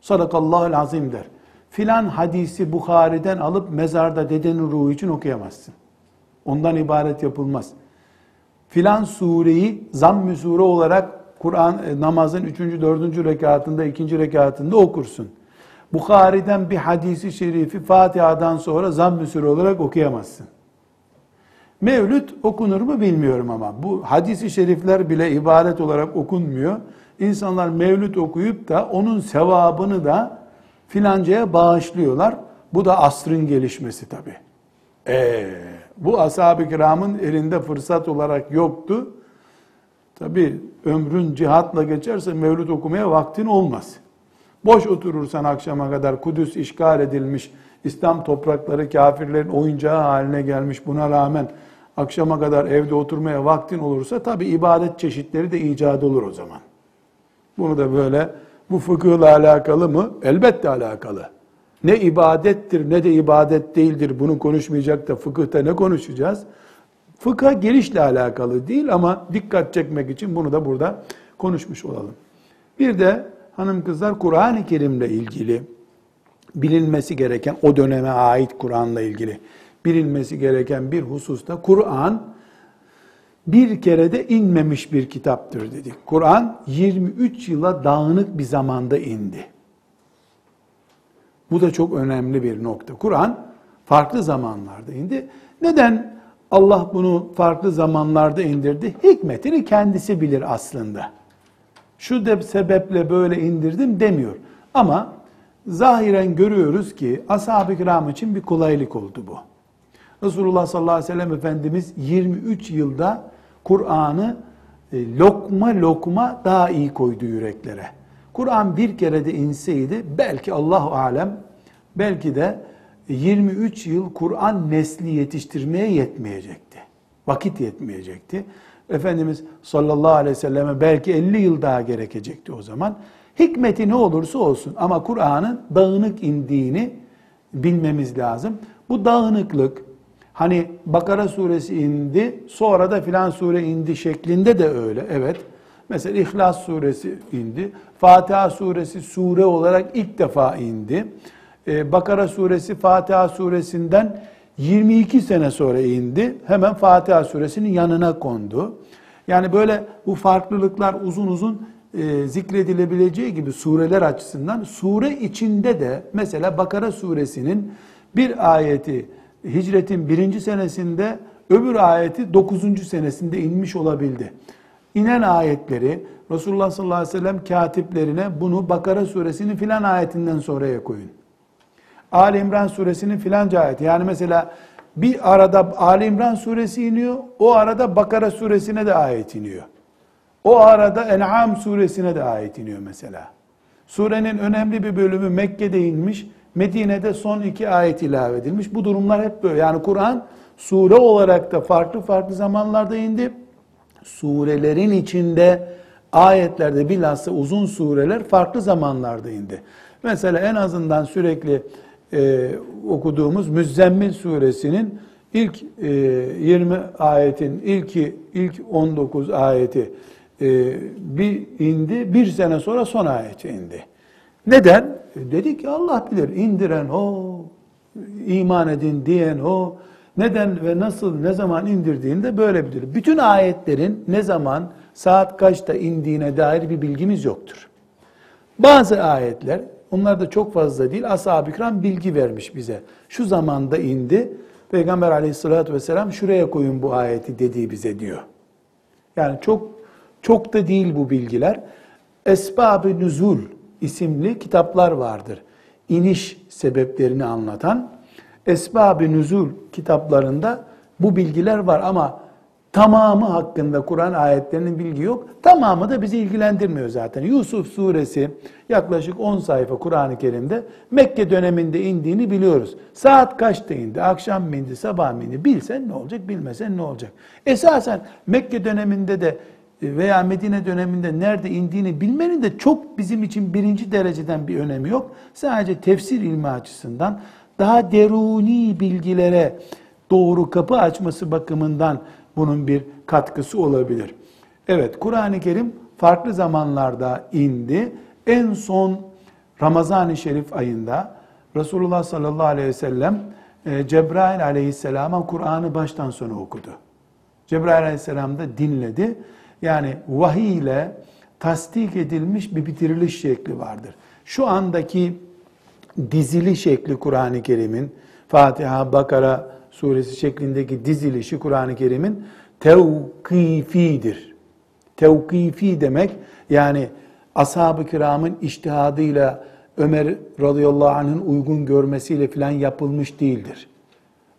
Sadakallahu'l azim der. Filan hadisi Bukhari'den alıp mezarda dedenin ruhu için okuyamazsın. Ondan ibaret yapılmaz. Filan sureyi zamm-ı sure olarak Kur'an namazın 3. 4. rekatında, 2. rekatında okursun. Bukhari'den bir hadisi şerifi Fatiha'dan sonra zamm-ı sure olarak okuyamazsın. Mevlüt okunur mu bilmiyorum ama bu hadisi şerifler bile ibaret olarak okunmuyor. İnsanlar mevlüt okuyup da onun sevabını da filancaya bağışlıyorlar. Bu da asrın gelişmesi tabii. Bu ashab-ı kiramın elinde fırsat olarak yoktu. Tabi ömrün cihatla geçerse mevlüt okumaya vaktin olmaz. Boş oturursan akşama kadar Kudüs işgal edilmiş, İslam toprakları kafirlerin oyuncağı haline gelmiş, buna rağmen akşama kadar evde oturmaya vaktin olursa tabi ibadet çeşitleri de icat olur o zaman. Bunu da böyle, bu fıkıhla alakalı mı? Elbette alakalı. Ne ibadettir ne de ibadet değildir. Bunu konuşmayacak da fıkıhta ne konuşacağız? Fıkha girişle alakalı değil ama dikkat çekmek için bunu da burada konuşmuş olalım. Bir de hanım kızlar Kur'an-ı Kerim'le ilgili bilinmesi gereken, o döneme ait Kur'an'la ilgili bilinmesi gereken bir hususta Kur'an bir kerede inmemiş bir kitaptır dedik. Kur'an 23 yıla dağınık bir zamanda indi. Bu da çok önemli bir nokta. Kur'an farklı zamanlarda indi. Neden Allah bunu farklı zamanlarda indirdi? Hikmetini kendisi bilir aslında. Şu da sebeple böyle indirdim demiyor. Ama zahiren görüyoruz ki ashab-ı kiram için bir kolaylık oldu bu. Resulullah sallallahu aleyhi ve sellem Efendimiz 23 yılda Kur'an'ı lokma lokma daha iyi koydu yüreklere. Kur'an bir kere de inseydi belki Allahu alem, belki de 23 yıl Kur'an nesli yetiştirmeye yetmeyecekti. Vakit yetmeyecekti. Efendimiz sallallahu aleyhi ve selleme belki 50 yıl daha gerekecekti o zaman. Hikmeti ne olursa olsun ama Kur'an'ın dağınık indiğini bilmemiz lazım. Bu dağınıklık, hani Bakara suresi indi, sonra da filan sure indi şeklinde de öyle. Evet, mesela İhlas suresi indi, Fatiha suresi sure olarak ilk defa indi. Bakara suresi Fatiha suresinden 22 sene sonra indi, hemen Fatiha suresinin yanına kondu. Yani böyle bu farklılıklar uzun uzun zikredilebileceği gibi sureler açısından, sure içinde de mesela Bakara suresinin bir ayeti hicretin 1. senesinde, öbür ayeti 9. senesinde inmiş olabildi. İnen ayetleri Resulullah sallallahu aleyhi ve sellem katiplerine bunu Bakara suresinin filan ayetinden sonraya koyun. Ali İmran suresinin filanca ayeti. Yani mesela bir arada Ali İmran suresi iniyor, o arada Bakara suresine de ayet iniyor. O arada En'am suresine de ayet iniyor mesela. Surenin önemli bir bölümü Mekke'de inmiş, Medine'de son 2 ayet ilave edilmiş. Bu durumlar hep böyle. Yani Kur'an sure olarak da farklı farklı zamanlarda indi. Surelerin içinde ayetlerde bilhassa uzun sureler farklı zamanlarda indi. Mesela en azından sürekli okuduğumuz Müzzemmil suresinin ilk 20 ayetin ilk 19 ayeti bir indi, bir sene sonra son ayeti indi. Neden? Dedi ki Allah bilir, indiren o, iman edin diyen o, neden ve nasıl, ne zaman indirdiğini de böyle bilir. Bütün ayetlerin ne zaman, saat kaçta indiğine dair bir bilgimiz yoktur. Bazı ayetler, onlar da çok fazla değil, ashab-ı kiram bilgi vermiş bize. Şu zamanda indi, Peygamber aleyhissalatü vesselam şuraya koyun bu ayeti dediği bize diyor. Yani çok çok da değil bu bilgiler. Esbab-ı Nüzul isimli kitaplar vardır. İniş sebeplerini anlatan Esbab-ı Nüzul kitaplarında bu bilgiler var ama tamamı hakkında Kur'an ayetlerinin bilgi yok. Tamamı da bizi ilgilendirmiyor zaten. Yusuf suresi yaklaşık 10 sayfa Kur'an-ı Kerim'de Mekke döneminde indiğini biliyoruz. Saat kaçta indi? Akşam mı indi? Sabah mı indi? Bilsen ne olacak? Bilmesen ne olacak? Esasen Mekke döneminde de veya Medine döneminde nerede indiğini bilmenin de çok bizim için birinci dereceden bir önemi yok. Sadece tefsir ilmi açısından daha deruni bilgilere doğru kapı açması bakımından bunun bir katkısı olabilir. Evet, Kur'an-ı Kerim farklı zamanlarda indi. En son Ramazan-ı Şerif ayında Resulullah sallallahu aleyhi ve sellem Cebrail aleyhisselama Kur'an'ı baştan sona okudu. Cebrail aleyhisselam da dinledi. Yani vahiy ile tasdik edilmiş bir bitiriliş şekli vardır. Şu andaki dizili şekli Kur'an-ı Kerim'in, Fatiha, Bakara suresi şeklindeki dizilişi Kur'an-ı Kerim'in tevkifidir. Tevkifi demek yani ashab-ı kiramın içtihadıyla Ömer radıyallahu anh'ın uygun görmesiyle filan yapılmış değildir.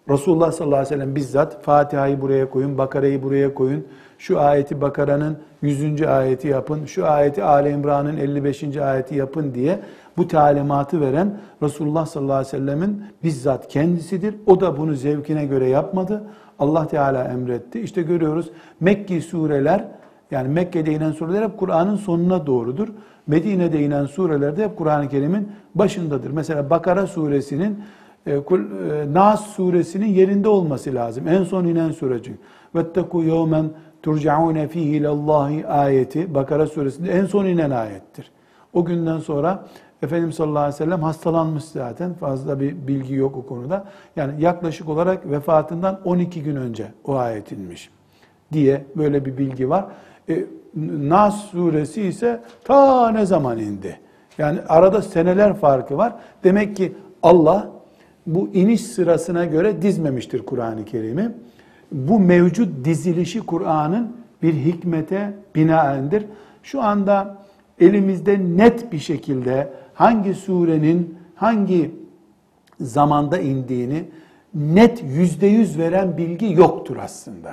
Resulullah sallallahu aleyhi ve sellem bizzat Fatiha'yı buraya koyun, Bakara'yı buraya koyun, şu ayeti Bakara'nın 100. ayeti yapın, şu ayeti Ali İmran'ın 55. ayeti yapın diye bu talimatı veren Resulullah sallallahu aleyhi ve sellemin bizzat kendisidir. O da bunu zevkine göre yapmadı. Allah Teala emretti. İşte görüyoruz Mekki sureler Yani Mekke'de inen sureler hep Kur'an'ın sonuna doğrudur. Medine'de inen sureler de hep Kur'an-ı Kerim'in başındadır. Mesela Bakara suresinin, Nas suresinin yerinde olması lazım. En son inen sure çünkü. وَاتَّقُوا يَوْمًا تُرْجَعُونَ ف۪يهِ لَاللّٰهِ ayeti Bakara suresinde en son inen ayettir. O günden sonra Efendimiz sallallahu aleyhi ve sellem hastalanmış zaten. Fazla bir bilgi yok o konuda. Yani yaklaşık olarak vefatından 12 gün önce o ayet inmiş diye böyle bir bilgi var. Nas suresi ise ta ne zaman indi? Yani arada seneler farkı var. Demek ki Allah bu iniş sırasına göre dizmemiştir Kur'an-ı Kerim'i. Bu mevcut dizilişi Kur'an'ın bir hikmete binaendir. Şu anda elimizde net bir şekilde hangi surenin hangi zamanda indiğini net %100 veren bilgi yoktur aslında.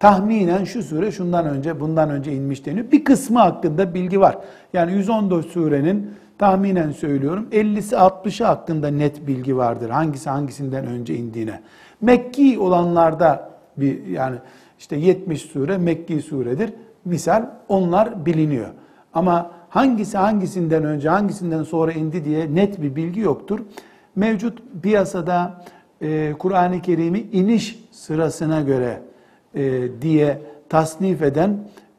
Tahminen şu sure şundan önce, bundan önce inmiş deniyor. Bir kısmı hakkında bilgi var. Yani 114 surenin tahminen söylüyorum 50'si 60'ı hakkında net bilgi vardır. Hangisi hangisinden önce indiğine. Mekki olanlarda bir yani işte 70 sure Mekki suredir. Misal onlar biliniyor. Ama hangisi hangisinden önce, hangisinden sonra indi diye net bir bilgi yoktur. Mevcut piyasada Kur'an-ı Kerim'i iniş sırasına göre diye tasnif eden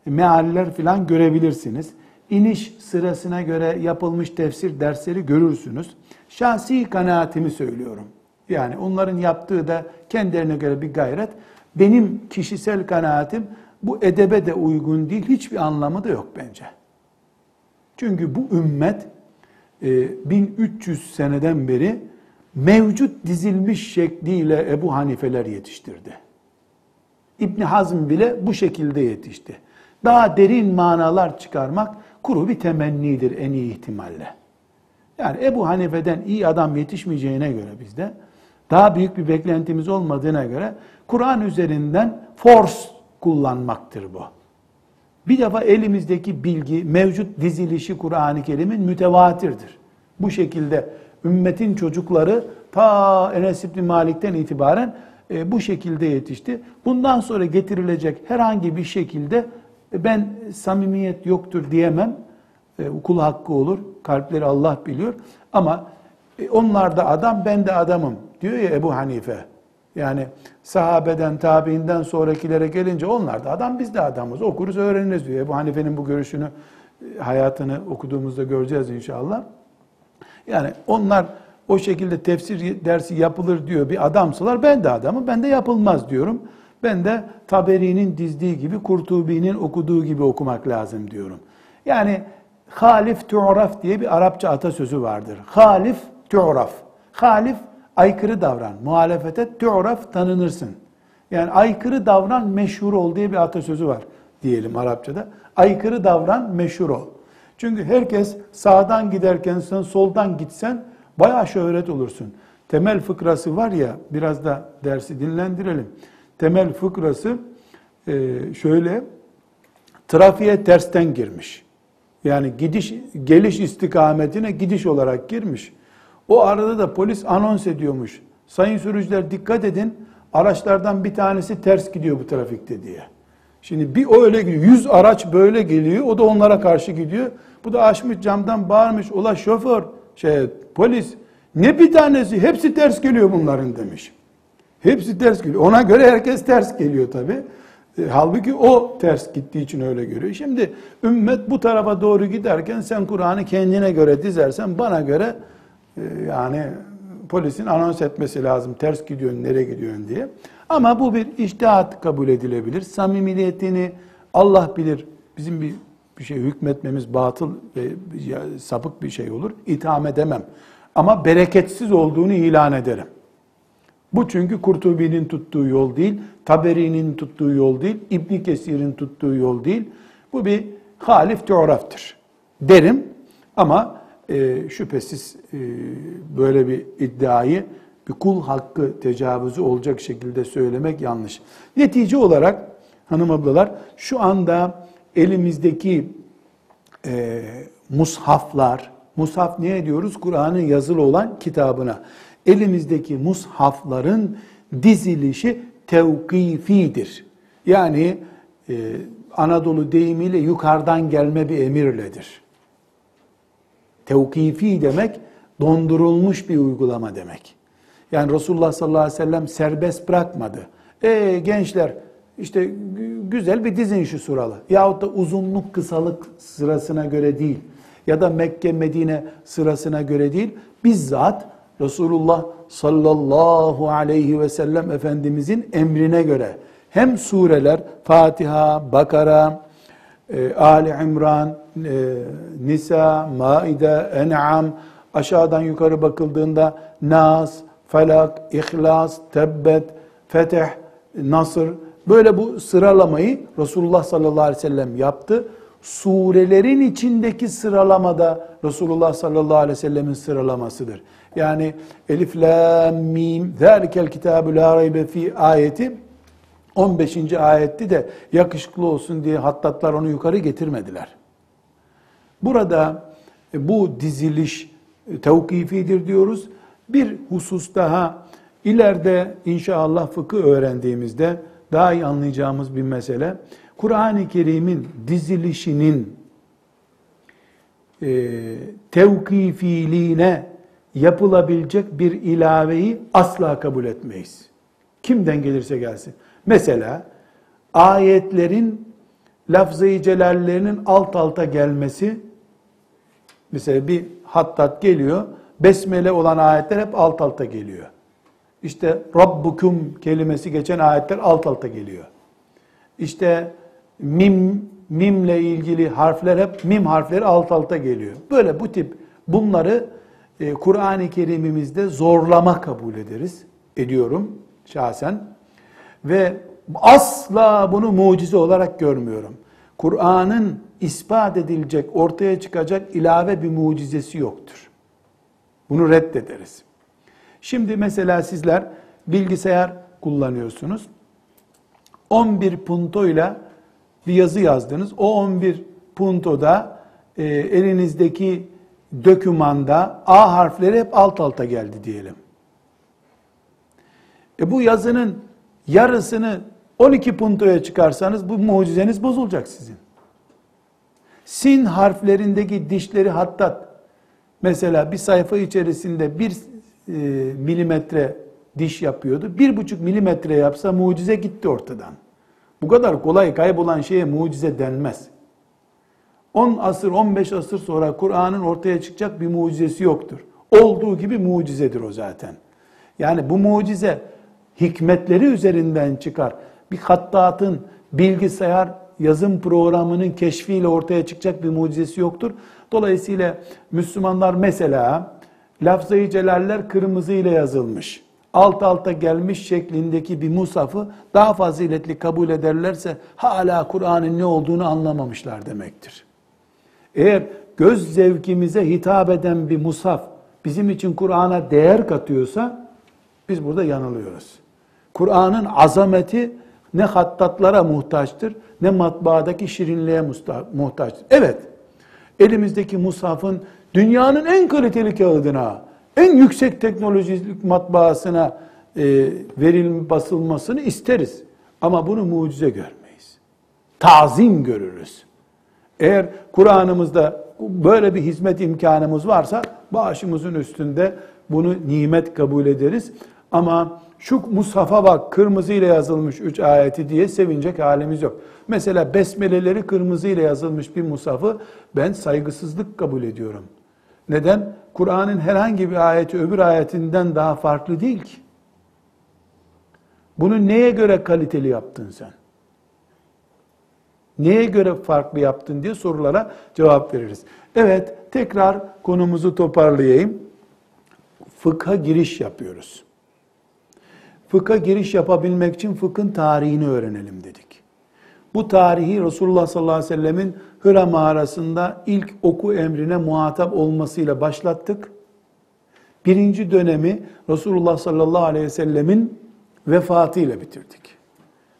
mealler filan görebilirsiniz. İniş sırasına göre yapılmış tefsir dersleri görürsünüz. Şahsi kanaatimi söylüyorum. Yani onların yaptığı da kendilerine göre bir gayret. Benim kişisel kanaatim bu edebe de uygun değil, hiçbir anlamı da yok bence. Çünkü bu ümmet 1300 seneden beri mevcut dizilmiş şekliyle Ebu Hanifeler yetiştirdi. İbn Hazm bile bu şekilde yetişti. Daha derin manalar çıkarmak kuru bir temennidir en iyi ihtimalle. Yani Ebu Hanife'den iyi adam yetişmeyeceğine göre bizde daha büyük bir beklentimiz olmadığına göre Kur'an üzerinden force kullanmaktır bu. Bir defa elimizdeki bilgi, mevcut dizilişi Kur'an-ı Kerim'in mütevatirdir. Bu şekilde ümmetin çocukları ta Enes İbni Malik'ten itibaren bu şekilde yetişti. Bundan sonra getirilecek herhangi bir şekilde ben samimiyet yoktur diyemem. Kul hakkı olur. Kalpleri Allah biliyor. Ama onlar da adam, ben de adamım diyor ya Ebu Hanife. Yani sahabeden, tabiinden sonrakilere gelince onlar da adam, biz de adamız. Okuruz, öğreniriz diyor. Ebu Hanife'nin bu görüşünü, hayatını okuduğumuzda göreceğiz inşallah. Yani onlar o şekilde tefsir dersi yapılır diyor bir adamsalar, ben de adamım, ben de yapılmaz diyorum. Ben de Taberi'nin dizdiği gibi, Kurtubi'nin okuduğu gibi okumak lazım diyorum. Yani halif tu'raf diye bir Arapça atasözü vardır. Halif tu'raf. Halif aykırı davran, muhalefete tu'raf tanınırsın. Yani aykırı davran meşhur ol diye bir atasözü var diyelim Arapçada. Aykırı davran meşhur ol. Çünkü herkes sağdan giderken sen soldan gitsen bayağı şöhret olursun. Temel fıkrası var ya, biraz da dersi dinlendirelim. Temel fıkrası şöyle, trafiğe tersten girmiş. Yani geliş istikametine gidiş olarak girmiş. O arada da polis anons ediyormuş. Sayın sürücüler dikkat edin, araçlardan bir tanesi ters gidiyor bu trafikte diye. Şimdi bir öyle gidiyor, 100 araç böyle geliyor, o da onlara karşı gidiyor. Bu da açmış camdan bağırmış, ola şoför, polis, ne bir tanesi, hepsi ters geliyor bunların demiş. Hepsi ters geliyor. Ona göre herkes ters geliyor tabii. Halbuki o ters gittiği için öyle görüyor. Şimdi ümmet bu tarafa doğru giderken sen Kur'an'ı kendine göre dizersen bana göre yani polisin anons etmesi lazım. Ters gidiyorsun, nereye gidiyorsun diye. Ama bu bir içtihat kabul edilebilir. Samimiyetini Allah bilir. Bizim bir şey hükmetmemiz batıl ve sapık bir şey olur. İtham edemem. Ama bereketsiz olduğunu ilan ederim. Bu çünkü Kurtubi'nin tuttuğu yol değil, Taberi'nin tuttuğu yol değil, İbn Kesir'in tuttuğu yol değil. Bu bir halif teoraftır derim ama şüphesiz böyle bir iddiayı bir kul hakkı tecavüzü olacak şekilde söylemek yanlış. Netice olarak hanım ablalar şu anda elimizdeki mushaflar, mushaf ne diyoruz? Kur'an'ın yazılı olan kitabına. Elimizdeki mushafların dizilişi tevkifidir. Yani Anadolu deyimiyle yukarıdan gelme bir emirledir. Tevkifi demek dondurulmuş bir uygulama demek. Yani Resulullah sallallahu aleyhi ve sellem serbest bırakmadı. Gençler işte güzel bir dizin şu suralı. Yahut da uzunluk kısalık sırasına göre değil. Ya da Mekke Medine sırasına göre değil. Bizzat Resulullah sallallahu aleyhi ve sellem Efendimizin emrine göre hem sureler Fatiha, Bakara, Ali İmran, Nisa, Maide, En'am, aşağıdan yukarı bakıldığında Nas, Felak, İhlas, Tebbet, Fetih, Nasr, böyle bu sıralamayı Resulullah sallallahu aleyhi ve sellem yaptı. Surelerin içindeki sıralamada Resulullah sallallahu aleyhi ve sellemin sıralamasıdır. Yani Elif, Lam, Mim, Zâlikel kitâbü lâ raybe fî ayeti 15. ayetti de yakışıklı olsun diye hattatlar onu yukarı getirmediler. Burada bu diziliş tevkifidir diyoruz. Bir husus daha ileride inşallah fıkıh öğrendiğimizde daha iyi anlayacağımız bir mesele. Kur'an-ı Kerim'in dizilişinin tevkifiliğine yapılabilecek bir ilaveyi asla kabul etmeyiz. Kimden gelirse gelsin. Mesela ayetlerin lafz-ı celallerinin alt alta gelmesi, mesela bir hattat geliyor, besmele olan ayetler hep alt alta geliyor. İşte Rabbukum kelimesi geçen ayetler alt alta geliyor. İşte mimle ilgili harfler hep mim harfleri alt alta geliyor. Böyle bu tip bunları Kur'an-ı Kerim'imizde zorlama kabul ediyorum şahsen. Ve asla bunu mucize olarak görmüyorum. Kur'an'ın ispat edilecek, ortaya çıkacak ilave bir mucizesi yoktur. Bunu reddederiz. Şimdi mesela sizler bilgisayar kullanıyorsunuz. 11 punto ile bir yazı yazdınız. O 11 puntoda elinizdeki dökümanda A harfleri hep alt alta geldi diyelim. Bu yazının yarısını 12 puntoya çıkarsanız bu mucizeniz bozulacak sizin. Sin harflerindeki dişleri hattat. Mesela bir sayfa içerisinde 1 milimetre diş yapıyordu. 1,5 milimetre yapsa mucize gitti ortadan. Bu kadar kolay kaybolan şeye mucize denmez. 10 asır, 15 asır sonra Kur'an'ın ortaya çıkacak bir mucizesi yoktur. Olduğu gibi mucizedir o zaten. Yani bu mucize hikmetleri üzerinden çıkar. Bir hattatın, bilgisayar, yazım programının keşfiyle ortaya çıkacak bir mucizesi yoktur. Dolayısıyla Müslümanlar mesela lafz-ı celaller kırmızıyla yazılmış, alt alta gelmiş şeklindeki bir musafı daha faziletli kabul ederlerse hala Kur'an'ın ne olduğunu anlamamışlar demektir. Eğer göz zevkimize hitap eden bir musaf bizim için Kur'an'a değer katıyorsa biz burada yanılıyoruz. Kur'an'ın azameti ne hattatlara muhtaçtır ne matbaadaki şirinliğe muhtaçtır. Evet, elimizdeki musafın dünyanın en kaliteli kağıdına, en yüksek teknolojik matbaasına basılmasını isteriz. Ama bunu mucize görmeyiz. Tazim görürüz. Eğer Kur'an'ımızda böyle bir hizmet imkanımız varsa başımızın üstünde bunu nimet kabul ederiz. Ama şu mushafa bak kırmızıyla yazılmış 3 ayeti diye sevinecek halimiz yok. Mesela besmeleleri kırmızıyla yazılmış bir mushafı ben saygısızlık kabul ediyorum. Neden? Kur'an'ın herhangi bir ayeti öbür ayetinden daha farklı değil ki. Bunu neye göre kaliteli yaptın sen? Neye göre farklı yaptın diye sorulara cevap veririz. Evet, tekrar konumuzu toparlayayım. Fıkha giriş yapıyoruz. Fıkha giriş yapabilmek için fıkhın tarihini öğrenelim dedik. Bu tarihi Resulullah sallallahu aleyhi ve sellemin Hira mağarasında ilk oku emrine muhatap olmasıyla başlattık. Birinci dönemi Resulullah sallallahu aleyhi ve sellemin vefatıyla bitirdik.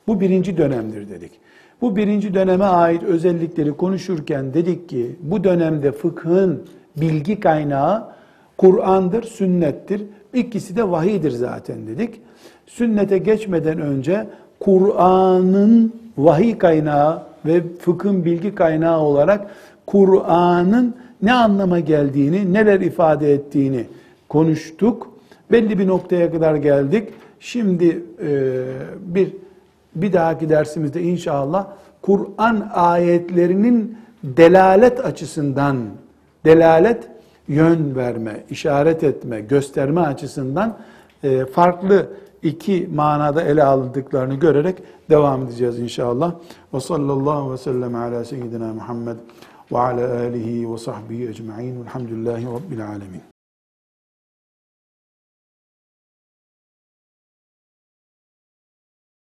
Bu birinci dönemdir dedik. Bu birinci döneme ait özellikleri konuşurken dedik ki bu dönemde fıkhın bilgi kaynağı Kur'an'dır, sünnettir. İkisi de vahiydir zaten dedik. Sünnete geçmeden önce Kur'an'ın vahiy kaynağı ve fıkhın bilgi kaynağı olarak Kur'an'ın ne anlama geldiğini, neler ifade ettiğini konuştuk. Belli bir noktaya kadar geldik. Şimdi bir dahaki dersimizde inşallah Kur'an ayetlerinin delalet açısından, delalet yön verme, işaret etme, gösterme açısından farklı iki manada ele aldıklarını görerek devam edeceğiz inşallah. Ve sallallahu ve sellem ala seyyidina Muhammed ve ala alihi ve sahbihi ecmaîn. Elhamdülillahi rabbil âlemin.